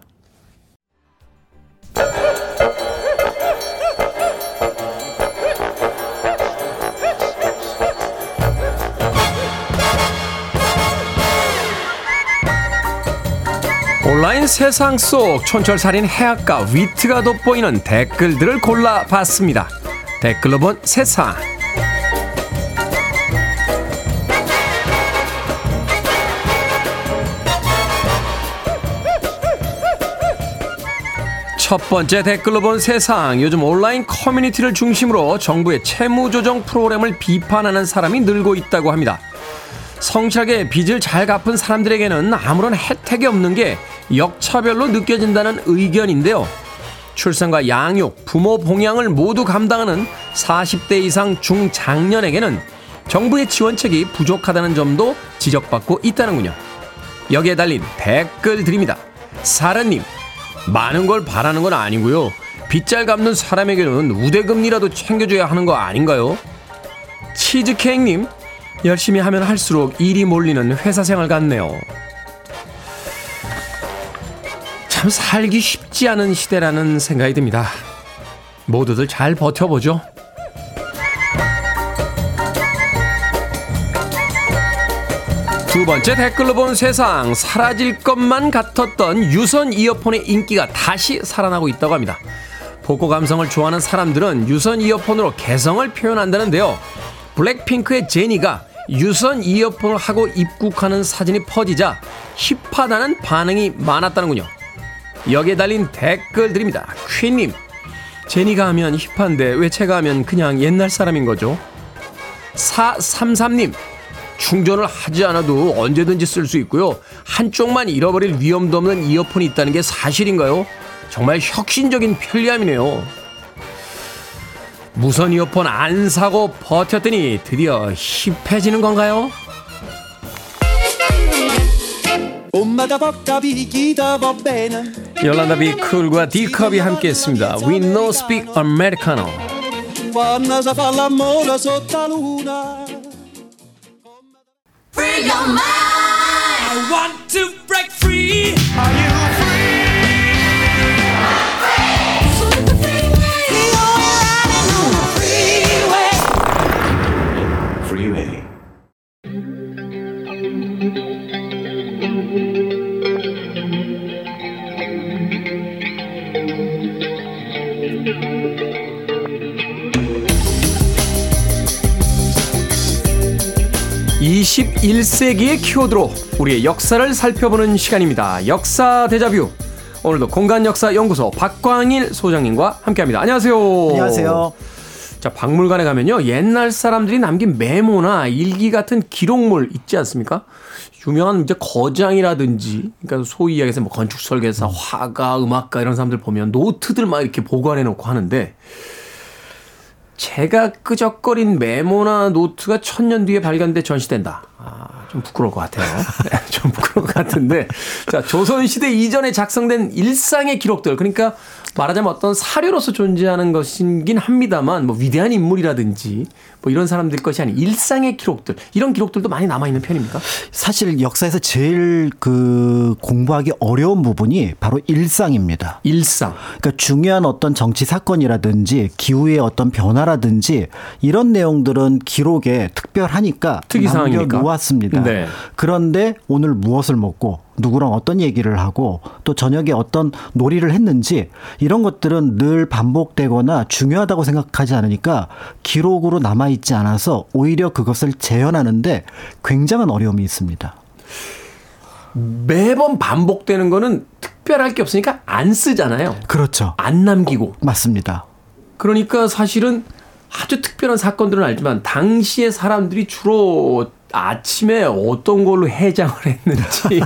온라인 세상 속 촌철살인 해학과 위트가 돋보이는 댓글들을 골라봤습니다. 댓글로 본 세상. 첫 번째 댓글로 본 세상. 요즘 온라인 커뮤니티를 중심으로 정부의 채무조정 프로그램을 비판하는 사람이 늘고 있다고 합니다. 성실하게 빚을 잘 갚은 사람들에게는 아무런 혜택이 없는 게 역차별로 느껴진다는 의견인데요. 출산과 양육, 부모 봉양을 모두 감당하는 사십 대 이상 중장년에게는 정부의 지원책이 부족하다는 점도 지적받고 있다는군요. 여기에 달린 댓글 드립니다. 사라님, 많은 걸 바라는 건 아니고요. 빚 잘 갚는 사람에게는 우대금리라도 챙겨줘야 하는 거 아닌가요? 치즈케이크님, 열심히 하면 할수록 일이 몰리는 회사 생활 같네요. 참 살기 쉽지 않은 시대라는 생각이 듭니다. 모두들 잘 버텨보죠. 두 번째 댓글로 본 세상. 사라질 것만 같았던 유선 이어폰의 인기가 다시 살아나고 있다고 합니다. 복고 감성을 좋아하는 사람들은 유선 이어폰으로 개성을 표현한다는데요. 블랙핑크의 제니가 유선 이어폰을 하고 입국하는 사진이 퍼지자 힙하다는 반응이 많았다는군요. 여기에 달린 댓글 드립니다. 퀸님, 제니가 하면 힙한데 왜 제가 하면 그냥 옛날 사람인 거죠? 사삼삼님, 충전을 하지 않아도 언제든지 쓸 수 있고요. 한쪽만 잃어버릴 위험도 없는 이어폰이 있다는 게 사실인가요? 정말 혁신적인 편리함이네요. 무선 이어폰 안 사고 버텼더니 드디어 힙해지는 건가요? 욜란다 비 쿨과 D컵이 함께했습니다. We no speak Americano. Free your mind. I want to break free. Are you free? I'm free. Free. 이십일 세기의 키워드로 우리의 역사를 살펴보는 시간입니다. 역사 데자뷰. 오늘도 공간역사연구소 박광일 소장님과 함께합니다. 안녕하세요. 안녕하세요. 자, 박물관에 가면요, 옛날 사람들이 남긴 메모나 일기 같은 기록물 있지 않습니까? 유명한 이제 거장이라든지, 그러니까 소위 이야기해서 뭐 건축 설계사, 화가, 음악가 이런 사람들 보면 노트들 막 이렇게 보관해 놓고 하는데, 제가 끄적거린 메모나 노트가 천년 뒤에 발견돼 전시된다. 아, 좀 부끄러울 것 같아요. 네, 좀 부끄러울 것 같은데. 자, 조선시대 이전에 작성된 일상의 기록들. 그러니까 말하자면 어떤 사료로서 존재하는 것이긴 합니다만, 뭐 위대한 인물이라든지 뭐 이런 사람들 것이 아닌 일상의 기록들. 이런 기록들도 많이 남아있는 편입니까? 사실 역사에서 제일 그 공부하기 어려운 부분이 바로 일상입니다. 일상. 그러니까 중요한 어떤 정치 사건이라든지 기후의 어떤 변화라든지 이런 내용들은 기록에 특별하니까 특이사항이니까 남겨놓았습니다. 네. 그런데 오늘 무엇을 먹고 누구랑 어떤 얘기를 하고 또 저녁에 어떤 놀이를 했는지 이런 것들은 늘 반복되거나 중요하다고 생각하지 않으니까 기록으로 남아있지 않아서 오히려 그것을 재현하는데 굉장한 어려움이 있습니다. 매번 반복되는 거는 특별할 게 없으니까 안 쓰잖아요. 그렇죠. 안 남기고. 어, 맞습니다. 그러니까 사실은 아주 특별한 사건들은 알지만 당시의 사람들이 주로 아침에 어떤 걸로 해장을 했는지,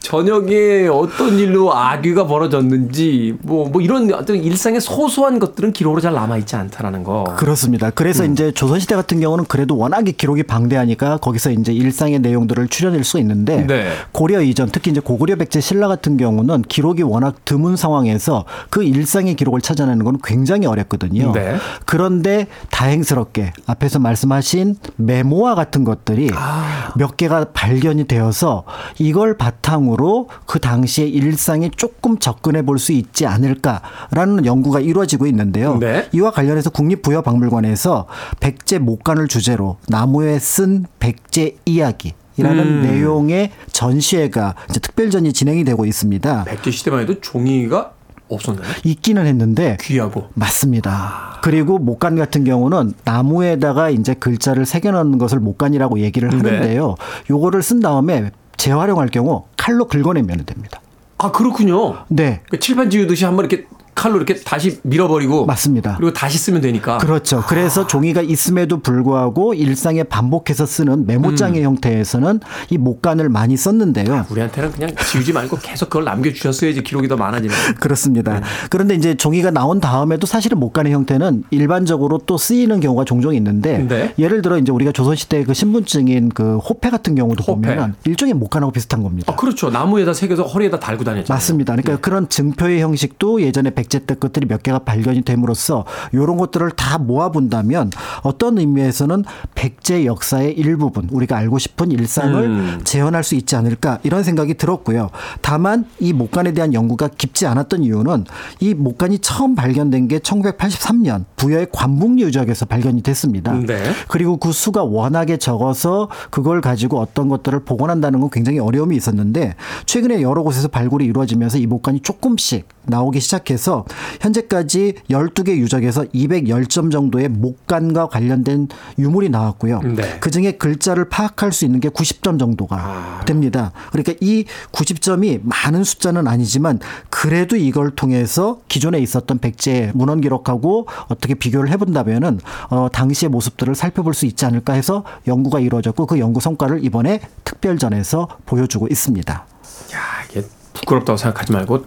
저녁에 어떤 일로 악유가 벌어졌는지, 뭐, 뭐 이런 어떤 일상의 소소한 것들은 기록으로 잘 남아있지 않다라는 거. 그렇습니다. 그래서 음. 이제 조선시대 같은 경우는 그래도 워낙에 기록이 방대하니까 거기서 이제 일상의 내용들을 추려낼 수 있는데, 네. 고려 이전, 특히 이제 고구려 백제 신라 같은 경우는 기록이 워낙 드문 상황에서 그 일상의 기록을 찾아내는 건 굉장히 어렵거든요. 네. 그런데 다행스럽게 앞에서 말씀하신 메모와 같은 것들이 아. 몇 개가 발견이 되어서 이걸 바탕으로 그 당시의 일상에 조금 접근해 볼 수 있지 않을까라는 연구가 이루어지고 있는데요. 네. 이와 관련해서 국립부여박물관에서 백제 목간을 주제로 나무에 쓴 백제 이야기 이라는 음. 내용의 전시회가 이제 특별전이 진행이 되고 있습니다. 백제 시대만 해도 종이가 없었나요? 있기는 했는데 귀하고. 맞습니다. 그리고 목간 같은 경우는 나무에다가 이제 글자를 새겨넣는 것을 목간이라고 얘기를 하는데요. 요거를 네. 쓴 다음에 재활용할 경우 칼로 긁어내면 됩니다. 아, 그렇군요. 네. 그러니까 칠판 지우듯이 한번 이렇게 칼로 이렇게 다시 밀어버리고. 맞습니다. 그리고 다시 쓰면 되니까. 그렇죠. 그래서 아. 종이가 있음에도 불구하고 일상에 반복해서 쓰는 메모장의 음. 형태에서는 이 목간을 많이 썼는데요. 아, 우리한테는 그냥 지우지 말고 계속 그걸 남겨주셨어야지 기록이 더 많아지는. 그렇습니다. 네. 그런데 이제 종이가 나온 다음에도 사실은 목간의 형태는 일반적으로 또 쓰이는 경우가 종종 있는데 네. 예를 들어 이제 우리가 조선시대 그 신분증인 그 호패 같은 경우도 호패. 보면은 일종의 목간하고 비슷한 겁니다. 아, 그렇죠. 나무에다 새겨서 허리에다 달고 다녔죠. 맞습니다. 그러니까 네. 그런 증표의 형식도 예전에 백제 때 것들이 몇 개가 발견이 됨으로써 이런 것들을 다 모아본다면 어떤 의미에서는 백제 역사의 일부분 우리가 알고 싶은 일상을 음. 재현할 수 있지 않을까 이런 생각이 들었고요. 다만 이 목간에 대한 연구가 깊지 않았던 이유는 이 목간이 처음 발견된 게 천구백팔십삼 년 부여의 관북리 유적에서 발견이 됐습니다. 네. 그리고 그 수가 워낙에 적어서 그걸 가지고 어떤 것들을 복원한다는 건 굉장히 어려움이 있었는데 최근에 여러 곳에서 발굴이 이루어지면서 이 목간이 조금씩 나오기 시작해서 현재까지 열두 개 유적에서 이백십 점 정도의 목간과 관련된 유물이 나왔고요. 네. 그중에 글자를 파악할 수 있는 게 구십 점 정도가 아. 됩니다. 그러니까 이 구십 점이 많은 숫자는 아니지만 그래도 이걸 통해서 기존에 있었던 백제 문헌 기록하고 어떻게 비교를 해본다면은 어, 당시의 모습들을 살펴볼 수 있지 않을까 해서 연구가 이루어졌고 그 연구 성과를 이번에 특별전에서 보여주고 있습니다. 야, 이게 부끄럽다고 생각하지 말고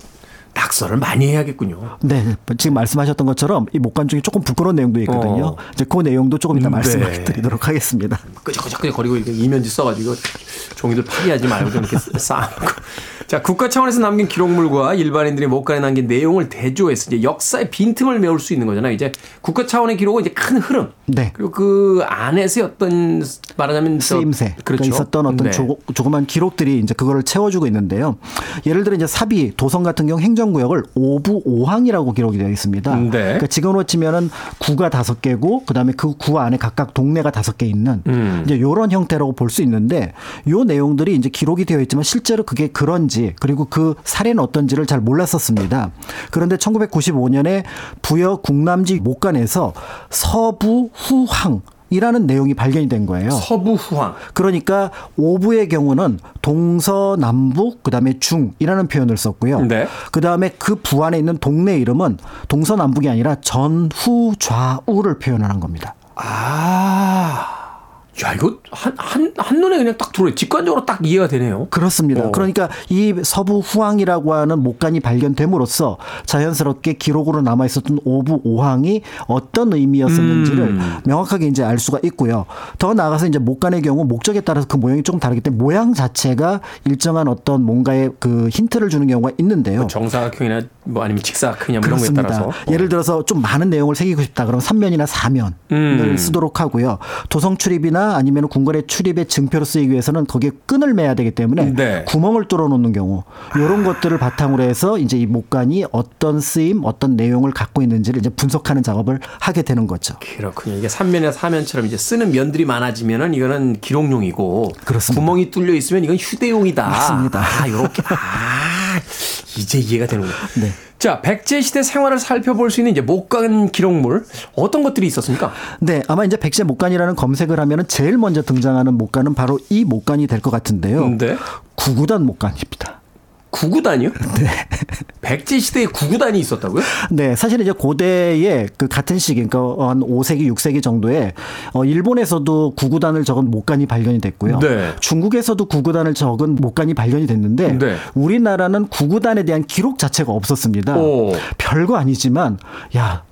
낙서를 많이 해야겠군요. 네, 지금 말씀하셨던 것처럼 이 목간 중에 조금 부끄러운 내용도 있거든요. 어. 이제 그 내용도 조금 이따 네. 말씀드리도록 하겠습니다. 끄적끄적거리고 이면지 써가지고 종이들 파괴하지 말고 좀 이렇게 쌓아놓고. 자, 국가 차원에서 남긴 기록물과 일반인들이 목간에 남긴 내용을 대조해서 이제 역사의 빈틈을 메울 수 있는 거잖아요. 이제 국가 차원의 기록은 이제 큰 흐름. 네. 그리고 그 안에서 어떤 말하자면 쓰임새. 그렇죠. 그러니까 있었던 어떤 네. 조, 조그만 기록들이 이제 그거를 채워주고 있는데요. 예를 들어 이제 사비 도성 같은 경우 행정 구역을 오부 오항이라고 기록이 되어 있습니다. 네. 그러니까 지금으로 치면은 구가 다섯 개고 그다음에 그 구 안에 각각 동네가 다섯 개 있는 음. 이제 이런 형태라고 볼 수 있는데 요 내용들이 이제 기록이 되어 있지만 실제로 그게 그런지 그리고 그 사례는 어떤지를 잘 몰랐었습니다. 그런데 천구백구십오 년에 부여 국남지 목간에서 서부 후항 이라는 내용이 발견이 된 거예요. 서부후항. 그러니까 오부의 경우는 동서남북 그다음에 중이라는 표현을 썼고요. 네. 그다음에 그 부안에 있는 동네 이름은 동서남북이 아니라 전후좌우를 표현한 겁니다. 아... 야, 이거 한, 한, 한눈에 그냥 딱 들어요. 직관적으로 딱 이해가 되네요. 그렇습니다. 어. 그러니까 이 서부 후항이라고 하는 목간이 발견됨으로써 자연스럽게 기록으로 남아있었던 오부 오항이 어떤 의미였었는지를 음. 명확하게 이제 알 수가 있고요. 더 나아가서 이제 목간의 경우 목적에 따라서 그 모양이 조금 다르기 때문에 모양 자체가 일정한 어떤 뭔가의 그 힌트를 주는 경우가 있는데요. 뭐 정사각형이나 뭐 아니면 직사각형이나 이런 거에 따라서. 어. 예를 들어서 좀 많은 내용을 새기고 싶다. 그럼 삼면이나 사면을 음. 쓰도록 하고요. 도성 출입이나 아니면 궁궐의 출입의 증표로 쓰이기 위해서는 거기에 끈을 매야 되기 때문에 네. 구멍을 뚫어 놓는 경우 이런 것들을 바탕으로 해서 이제 이 목간이 어떤 쓰임, 어떤 내용을 갖고 있는지를 이제 분석하는 작업을 하게 되는 거죠. 그렇군요. 이게 삼면이나 사면처럼 이제 쓰는 면들이 많아지면은 이거는 기록용이고 그렇습니다. 구멍이 뚫려 있으면 이건 휴대용이다. 맞습니다. 아, 이렇게 아, 이제 이해가 되는군요. 네. 자, 백제 시대 생활을 살펴볼 수 있는 이제 목간 기록물 어떤 것들이 있었습니까? 네, 아마 이제 백제 목간이라는 검색을 하면은 제일 먼저 등장하는 목간은 바로 이 목간이 될 것 같은데요. 네. 구구단 목간입니다. 구구단이요? 네. 백제 시대에 구구단이 있었다고요? 네, 사실 이제 고대에 그 같은 시기, 그러니까 한 오세기, 육세기 정도에 어, 일본에서도 구구단을 적은 목간이 발견이 됐고요. 네. 중국에서도 구구단을 적은 목간이 발견이 됐는데 네. 우리나라는 구구단에 대한 기록 자체가 없었습니다. 오. 별거 아니지만, 야.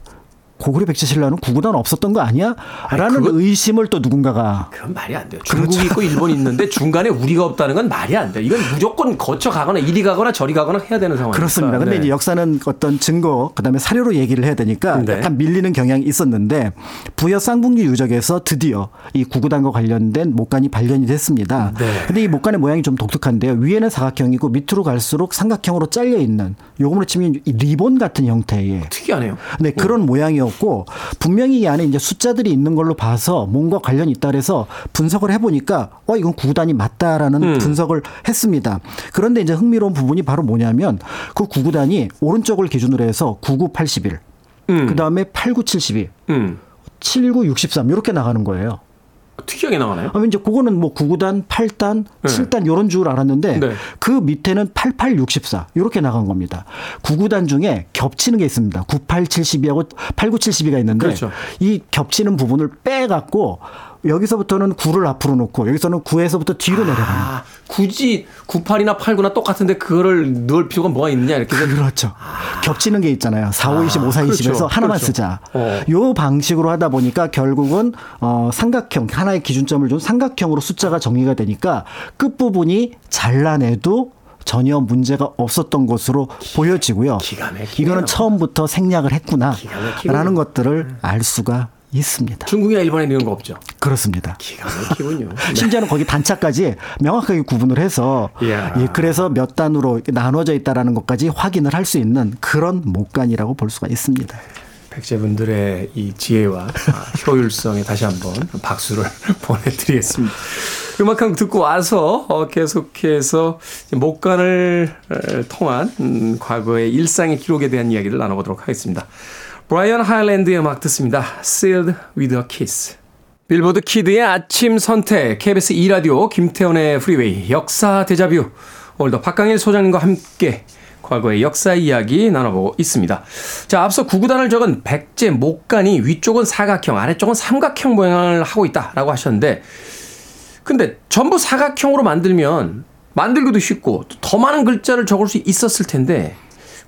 고구려 백제 신라는 구구단 없었던 거 아니야? 라는 아니, 그건, 의심을 또 누군가가. 그건 말이 안 돼요. 중국이 그렇죠. 있고 일본이 있는데 중간에 우리가 없다는 건 말이 안 돼요. 이건 무조건 거쳐가거나 이리 가거나 저리 가거나 해야 되는 상황이니까. 그렇습니다. 그런데 네. 이제 역사는 어떤 증거 그다음에 사료로 얘기를 해야 되니까 네. 약간 밀리는 경향이 있었는데 부여 쌍북리 유적에서 드디어 이 구구단과 관련된 목간이 발견이 됐습니다. 그런데 네. 이 목간의 모양이 좀 독특한데요. 위에는 사각형이고 밑으로 갈수록 삼각형으로 잘려있는 요금으로 치면 리본 같은 형태의. 특이하네요. 네, 그런 오. 모양이었고 고 분명히 이 안에 이제 숫자들이 있는 걸로 봐서 뭔가 관련이 있다 그래서 분석을 해보니까 어 이건 구구단이 맞다라는 음. 분석을 했습니다. 그런데 이제 흥미로운 부분이 바로 뭐냐면 그 구구단이 오른쪽을 기준으로 해서 구구팔일, 음. 그 다음에 팔구칠이, 음. 칠구육삼 이렇게 나가는 거예요. 특이하게 나가나요? 아, 이제 그거는 뭐 구구단, 팔단, 네. 칠단 요런 줄 알았는데 네. 그 밑에는 팔팔 육십사 요렇게 나간 겁니다. 구구단 중에 겹치는 게 있습니다. 구팔 칠십이하고 팔구칠십이가 있는데 그렇죠. 이 겹치는 부분을 빼갖고 여기서부터는 구를 앞으로 놓고 여기서는 구에서부터 뒤로 아, 내려가는. 굳이 구팔이나 팔구나 똑같은데 그거를 넣을 필요가 뭐가 있냐 이렇게. 그렇죠. 아, 겹치는 게 있잖아요. 사, 오, 이십, 오, 사, 이십에서 그렇죠. 하나만 그렇죠. 쓰자. 어. 요 방식으로 하다 보니까 결국은 어, 삼각형 하나의 기준점을 준 삼각형으로 숫자가 정리가 되니까 끝부분이 잘라내도 전혀 문제가 없었던 것으로 보여지고요. 기가 막히네요. 이거는 처음부터 생략을 했구나라는 것들을 알 수가 있습니다. 중국이나 일본에 넣은 거 없죠? 그렇습니다. 기가 막히군요. 심지어는 거기 단차까지 명확하게 구분을 해서 yeah. 예, 그래서 몇 단으로 나눠져 있다는 것까지 확인을 할 수 있는 그런 목간이라고 볼 수가 있습니다. 백제분들의 이 지혜와 효율성에 다시 한번 박수를 보내드리겠습니다. 그만큼 듣고 와서 계속해서 목간을 통한 과거의 일상의 기록에 대한 이야기를 나눠보도록 하겠습니다. 브라이언 하일랜드의 음악 듣습니다. Sealed with a Kiss. 빌보드 키드의 아침 선택, 케이비에스 이 라디오 김태원의 프리웨이, 역사 데자뷰. 오늘도 박광일 소장님과 함께 과거의 역사 이야기 나눠보고 있습니다. 자, 앞서 구구단을 적은 백제 목간이 위쪽은 사각형, 아래쪽은 삼각형 모양을 하고 있다라고 하셨는데, 근데 전부 사각형으로 만들면 만들기도 쉽고 더 많은 글자를 적을 수 있었을 텐데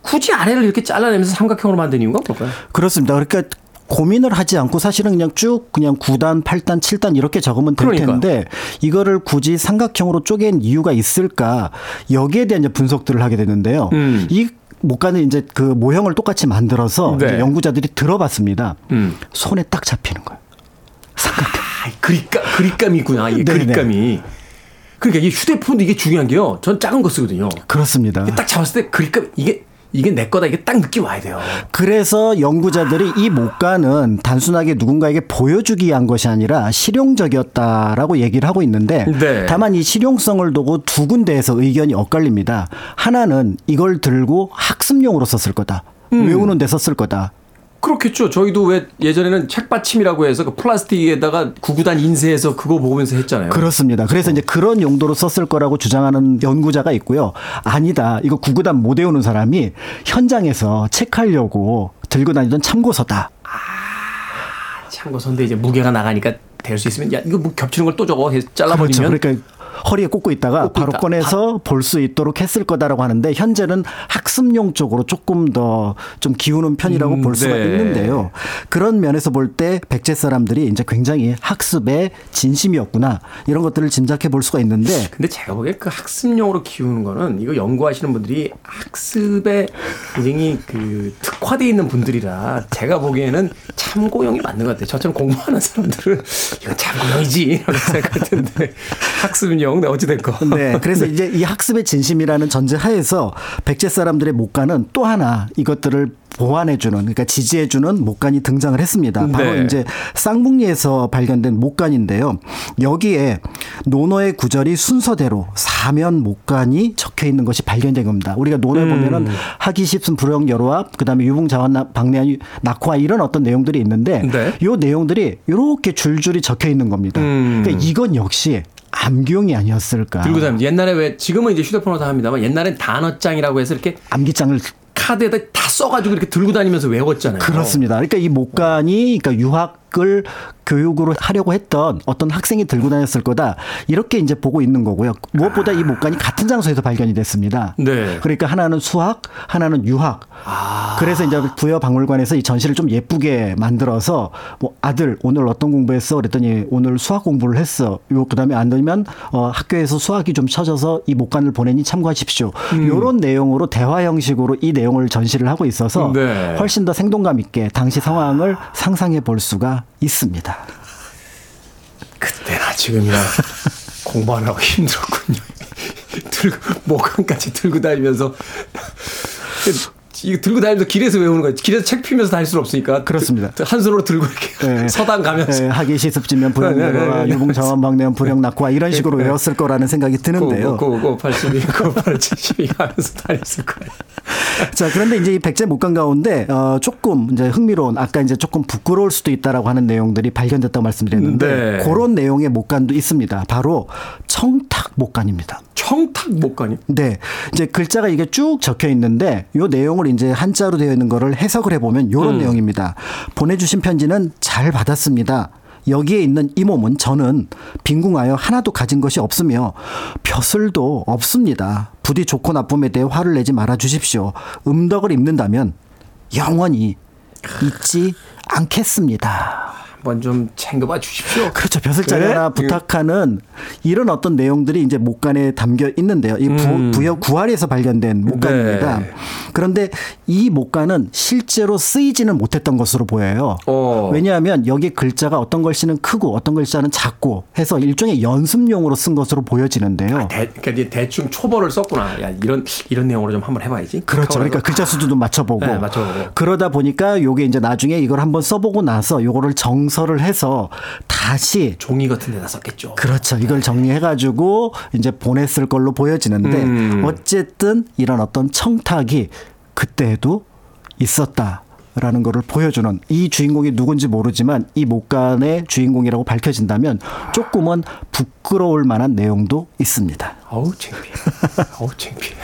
굳이 아래를 이렇게 잘라내면서 삼각형으로 만든 이유가 뭘까요? 그렇습니다. 그러니까 고민을 하지 않고 사실은 그냥 쭉 그냥 구단, 팔단, 칠단 이렇게 적으면 될 그러니까요. 텐데 이거를 굳이 삼각형으로 쪼갠 이유가 있을까? 여기에 대한 이제 분석들을 하게 되는데요. 음. 이 목간을 이제 그 모형을 똑같이 만들어서 네. 이제 연구자들이 들어봤습니다. 음. 손에 딱 잡히는 거예요. 삼각형. 아, 그립감, 그립감이 있구나. 이 그립감이. 그러니까 이 휴대폰도 이게 중요한 게요. 전 작은 거 쓰거든요. 그렇습니다. 딱 잡았을 때 그립감 이게. 이게 내 거다. 이게 딱 느낌 와야 돼요. 그래서 연구자들이 이 목간은 단순하게 누군가에게 보여주기 한 것이 아니라 실용적이었다라고 얘기를 하고 있는데 네. 다만 이 실용성을 두고 두 군데에서 의견이 엇갈립니다. 하나는 이걸 들고 학습용으로 썼을 거다. 음. 외우는 데 썼을 거다. 그렇겠죠. 저희도 왜 예전에는 책받침이라고 해서 그 플라스틱에다가 구구단 인쇄해서 그거 보면서 했잖아요. 그렇습니다. 그래서 이제 그런 용도로 썼을 거라고 주장하는 연구자가 있고요. 아니다. 이거 구구단 못 외우는 사람이 현장에서 체크하려고 들고 다니던 참고서다. 아, 참고서인데 이제 무게가 나가니까 될 수 있으면 야 이거 뭐 겹치는 걸 또 저거 해서 잘라버리면. 그렇죠. 그러니까 허리에 꽂고 있다가 꽂고 바로 있다. 꺼내서 볼 수 있도록 했을 거다라고 하는데 현재는 학습용 쪽으로 조금 더 좀 기우는 편이라고 음, 볼 수가 네. 있는데요. 그런 면에서 볼 때 백제 사람들이 이제 굉장히 학습에 진심이었구나 이런 것들을 짐작해 볼 수가 있는데. 근데 제가 보기에 그 학습용으로 키우는 거는 이거 연구하시는 분들이 학습에 굉장히 그 특화되어 있는 분들이라 제가 보기에는 참고용이 맞는 것 같아요. 저처럼 공부하는 사람들은 이건 참고용이지 라고 생각할 텐데 학습용. 네, 어찌됐건. 네, 그래서 네. 이제 이 학습의 진심이라는 전제하에서 백제 사람들의 목간은 또 하나 이것들을 보완해주는, 그러니까 지지해주는 목간이 등장을 했습니다. 바로 네. 이제 쌍북리에서 발견된 목간인데요. 여기에 논어의 구절이 순서대로 사면 목간이 적혀 있는 것이 발견된 겁니다. 우리가 논어에 음. 보면은 하기십순 불영 여로와 그다음에 유봉자원 박내한 낙화 이런 어떤 내용들이 있는데 네. 요 내용들이 이렇게 줄줄이 적혀 있는 겁니다. 음. 그러니까 이건 역시 암기용이 아니었을까. 들고 다니면 옛날에 왜 지금은 이제 휴대폰으로 다 합니다만 옛날엔 단어장이라고 해서 이렇게 암기장을 카드에다 다 써가지고 이렇게 들고 다니면서 외웠잖아요. 그렇습니다. 그러니까 이 목간이 그러니까 유학을 교육으로 하려고 했던 어떤 학생이 들고 다녔을 거다 이렇게 이제 보고 있는 거고요. 무엇보다 이 목간이 같은 장소에서 발견이 됐습니다. 네. 그러니까 하나는 수학, 하나는 유학. 아. 그래서 이제 부여 박물관에서 이 전시를 좀 예쁘게 만들어서 뭐 아들 오늘 어떤 공부했어? 그랬더니 오늘 수학 공부를 했어. 요 그다음에 안 되면 어, 학교에서 수학이 좀 처져서 이 목간을 보내니 참고하십시오. 음. 이런 내용으로 대화 형식으로 이 내용을 전시를 하고 있어서 네. 훨씬 더 생동감 있게 당시 상황을 아. 상상해 볼 수가 있습니다. 그때나 지금이나 공부하느라고 힘들었군요. 들고, 목간까지 들고 다니면서. 이거 들고 다니면서 길에서 외우는 거예요. 길에서 책 피면서 다닐 수는 없으니까. 그렇습니다. 드, 한 손으로 들고 이렇게 네. 서당 가면서. 네. 하기시습지면 불영내로와 유봉자원박내원 불영낙과 이런 식으로 네. 외웠을 거라는 생각이 드는데요. 고고고팔십이, 고팔칠십이 하면서 다녔을 거예요. 자, 그런데 이제 이 백제 목강 가운데 어, 조금 이제 흥미로운, 아까 이제 조금 부끄러울 수도 있다라고 하는 내용들이 발견됐다고 말씀드렸는데, 네. 그런 내용의 목간도 있습니다. 바로 청탁 목간입니다. 청탁 목간이요? 네. 이제 글자가 이게 쭉 적혀 있는데 요 내용을 이제 한자로 되어 있는 거를 해석을 해보면 요런 음. 내용입니다. 보내주신 편지는 잘 받았습니다. 여기에 있는 이 몸은 저는 빈궁하여 하나도 가진 것이 없으며 벼슬도 없습니다. 부디 좋고 나쁨에 대해 화를 내지 말아 주십시오. 음덕을 입는다면 영원히 잊지 않겠습니다. 한번 좀 챙겨봐 주십시오. 그렇죠. 벼슬자리 하나 그래? 부탁하는 이런 어떤 내용들이 이제 목간에 담겨 있는데요. 이 음. 부여 구활에서 발견된 목간입니다. 네. 그런데 이 목간은 실제로 쓰이지는 못했던 것으로 보여요. 어. 왜냐하면 여기 글자가 어떤 글씨는 크고 어떤 글자는 작고 해서 일종의 연습용으로 쓴 것으로 보여지는데요. 아, 대, 그러니까 대충 초벌을 썼구나. 야, 이런 이런 내용으로 좀 한번 해봐야지. 그렇죠. 그러니까 글자 수도 좀 맞춰보고. 네, 맞춰보고. 그러다 보니까 이게 이제 나중에 이걸 한번 써보고 나서 이거를 정 서를 해서 다시 종이 같은 데다 썼겠죠. 그렇죠. 이걸 정리해가지고 이제 보냈을 걸로 보여지는데 음. 어쨌든 이런 어떤 청탁이 그때에도 있었다라는 거를 보여주는, 이 주인공이 누군지 모르지만 이 목간의 주인공이라고 밝혀진다면 조금은 부끄러울 만한 내용도 있습니다. 어우 창피해. 어우 창피해.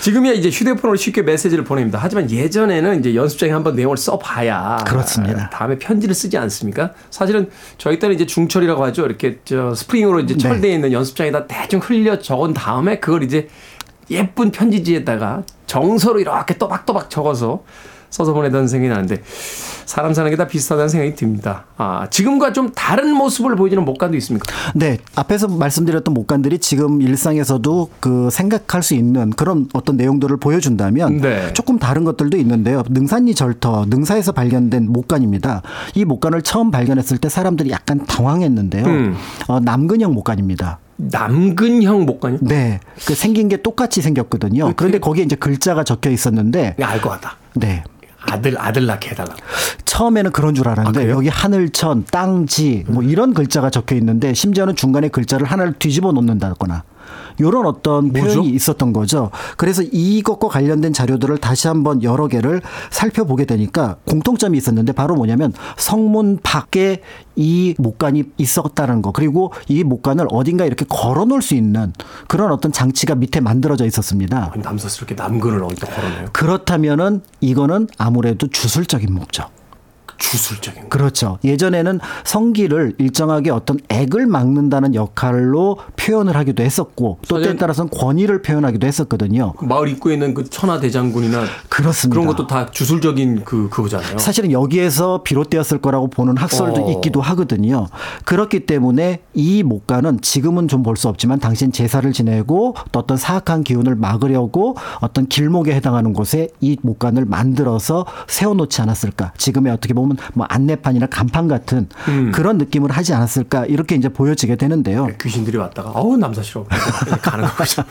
지금이야 이제 휴대폰으로 쉽게 메시지를 보냅니다. 하지만 예전에는 이제 연습장에 한번 내용을 써봐야 그렇습니다. 다음에 편지를 쓰지 않습니까? 사실은 저희 때는 이제 중철이라고 하죠. 이렇게 저 스프링으로 이제 철되어 네. 있는 연습장에다 대충 흘려 적은 다음에 그걸 이제 예쁜 편지지에다가 정서로 이렇게 또박또박 적어서 써서 보내던 생각이 나는데, 사람 사는 게 다 비슷하다는 생각이 듭니다. 아, 지금과 좀 다른 모습을 보여주는 목간도 있습니까? 네. 앞에서 말씀드렸던 목간들이 지금 일상에서도 그 생각할 수 있는 그런 어떤 내용들을 보여준다면 네. 조금 다른 것들도 있는데요. 능산리 절터, 능사에서 발견된 목간입니다. 이 목간을 처음 발견했을 때 사람들이 약간 당황했는데요. 음. 어, 남근형 목간입니다. 남근형 목간이요? 네. 그 생긴 게 똑같이 생겼거든요. 그렇게? 그런데 거기에 이제 글자가 적혀 있었는데. 네, 알 것 같다. 네. 아들 아들 낳게 해달라고. 처음에는 그런 줄 알았는데 아, 여기 하늘천, 땅지 뭐 이런 글자가 적혀 있는데 심지어는 중간에 글자를 하나를 뒤집어 놓는다거나 이런 어떤 뭐죠? 표현이 있었던 거죠. 그래서 이것과 관련된 자료들을 다시 한번 여러 개를 살펴보게 되니까 공통점이 있었는데 바로 뭐냐면 성문 밖에 이 목간이 있었다는 거, 그리고 이 목간을 어딘가 이렇게 걸어놓을 수 있는 그런 어떤 장치가 밑에 만들어져 있었습니다. 남사스럽게 남근을 어디다 걸어놔요? 그렇다면은 이거는 아무래도 주술적인 목적. 주술적인. 그렇죠. 예전에는 성기를 일정하게 어떤 액을 막는다는 역할로 표현을 하기도 했었고 또 때에 따라서는 권위를 표현하기도 했었거든요. 그 마을 입구에 있는 그 천하대장군이나 그렇습니다. 그런 것도 다 주술적인 그, 그거잖아요. 사실은 여기에서 비롯되었을 거라고 보는 학설도 어. 있기도 하거든요. 그렇기 때문에 이 목간은 지금은 좀 볼 수 없지만 당신 제사를 지내고 또 어떤 사악한 기운을 막으려고 어떤 길목에 해당하는 곳에 이 목간을 만들어서 세워놓지 않았을까. 지금의 어떻게 보면 뭐 안내판이나 간판 같은 음. 그런 느낌을 하지 않았을까, 이렇게 이제 보여지게 되는데요. 네, 귀신들이 왔다가 어우 남사 싫어 가는 거죠.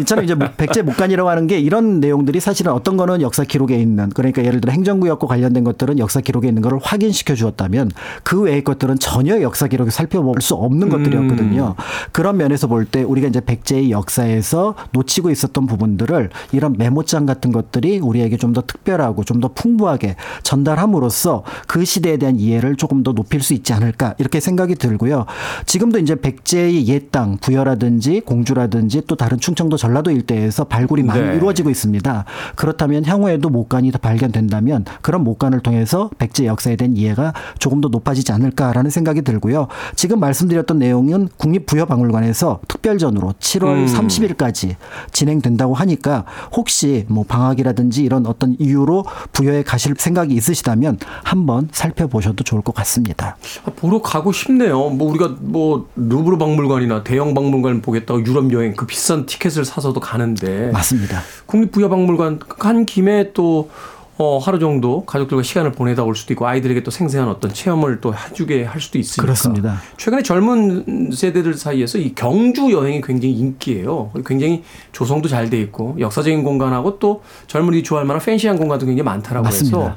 이처럼 이제 백제 목간이라고 하는 게 이런 내용들이 사실은 어떤 거는 역사 기록에 있는, 그러니까 예를 들어 행정구역과 관련된 것들은 역사 기록에 있는 것을 확인시켜 주었다면 그 외의 것들은 전혀 역사 기록에 살펴볼 수 없는 것들이었거든요. 음. 그런 면에서 볼 때 우리가 이제 백제의 역사에서 놓치고 있었던 부분들을 이런 메모장 같은 것들이 우리에게 좀 더 특별하고 좀 더 풍부하게 전달함으로 로써 그 시대에 대한 이해를 조금 더 높일 수 있지 않을까, 이렇게 생각이 들고요. 지금도 이제 백제의 옛 땅 부여라든지 공주라든지 또 다른 충청도 전라도 일대에서 발굴이 많이 네. 이루어지고 있습니다. 그렇다면 향후에도 목간이 더 발견된다면 그런 목간을 통해서 백제 역사에 대한 이해가 조금 더 높아지지 않을까라는 생각이 들고요. 지금 말씀드렸던 내용은 국립부여박물관에서 특별전으로 칠월 음. 삼십 일까지 진행된다고 하니까 혹시 뭐 방학이라든지 이런 어떤 이유로 부여에 가실 생각이 있으시다면 한번 살펴보셔도 좋을 것 같습니다. 아, 보러 가고 싶네요. 뭐 우리가 뭐 루브르 박물관이나 대형 박물관 보겠다고 유럽 여행 그 비싼 티켓을 사서도 가는데. 맞습니다. 국립부여박물관 간 김에 또 어, 하루 정도 가족들과 시간을 보내다 올 수도 있고 아이들에게 또 생생한 어떤 체험을 또 해주게 할 수도 있으니까. 그렇습니다. 최근에 젊은 세대들 사이에서 이 경주 여행이 굉장히 인기예요. 굉장히 조성도 잘 돼 있고 역사적인 공간하고 또 젊은이들이 좋아할 만한 팬시한 공간도 굉장히 많다라고 맞습니다. 해서.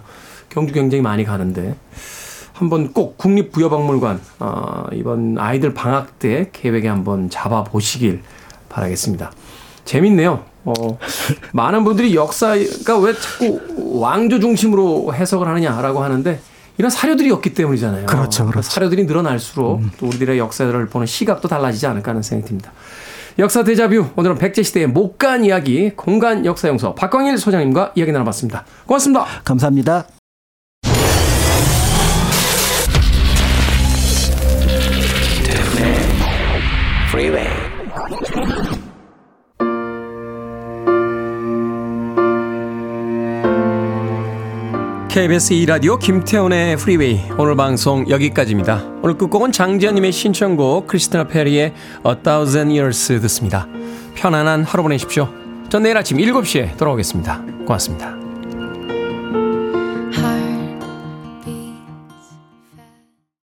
경주 굉장히 많이 가는데 한번 꼭 국립부여박물관 어, 이번 아이들 방학 때 계획에 한번 잡아보시길 바라겠습니다. 재밌네요. 어, 많은 분들이 역사가 왜 자꾸 왕조 중심으로 해석을 하느냐라고 하는데 이런 사료들이 없기 때문이잖아요. 그렇죠, 그렇죠. 사료들이 늘어날수록 음. 또 우리들의 역사를 보는 시각도 달라지지 않을까 하는 생각이 듭니다. 역사 데자뷰, 오늘은 백제시대의 못 간 이야기, 공간 역사용서 박광일 소장님과 이야기 나눠봤습니다. 고맙습니다. 감사합니다. 케이비에스 이 라디오 김태훈의 프리웨이, 오늘 방송 여기까지입니다. 오늘 끝곡은 장지현님의 신청곡 크리스티나 페리의 A Thousand Years 듣습니다. 편안한 하루 보내십시오. 전 내일 아침 일곱 시에 돌아오겠습니다. 고맙습니다.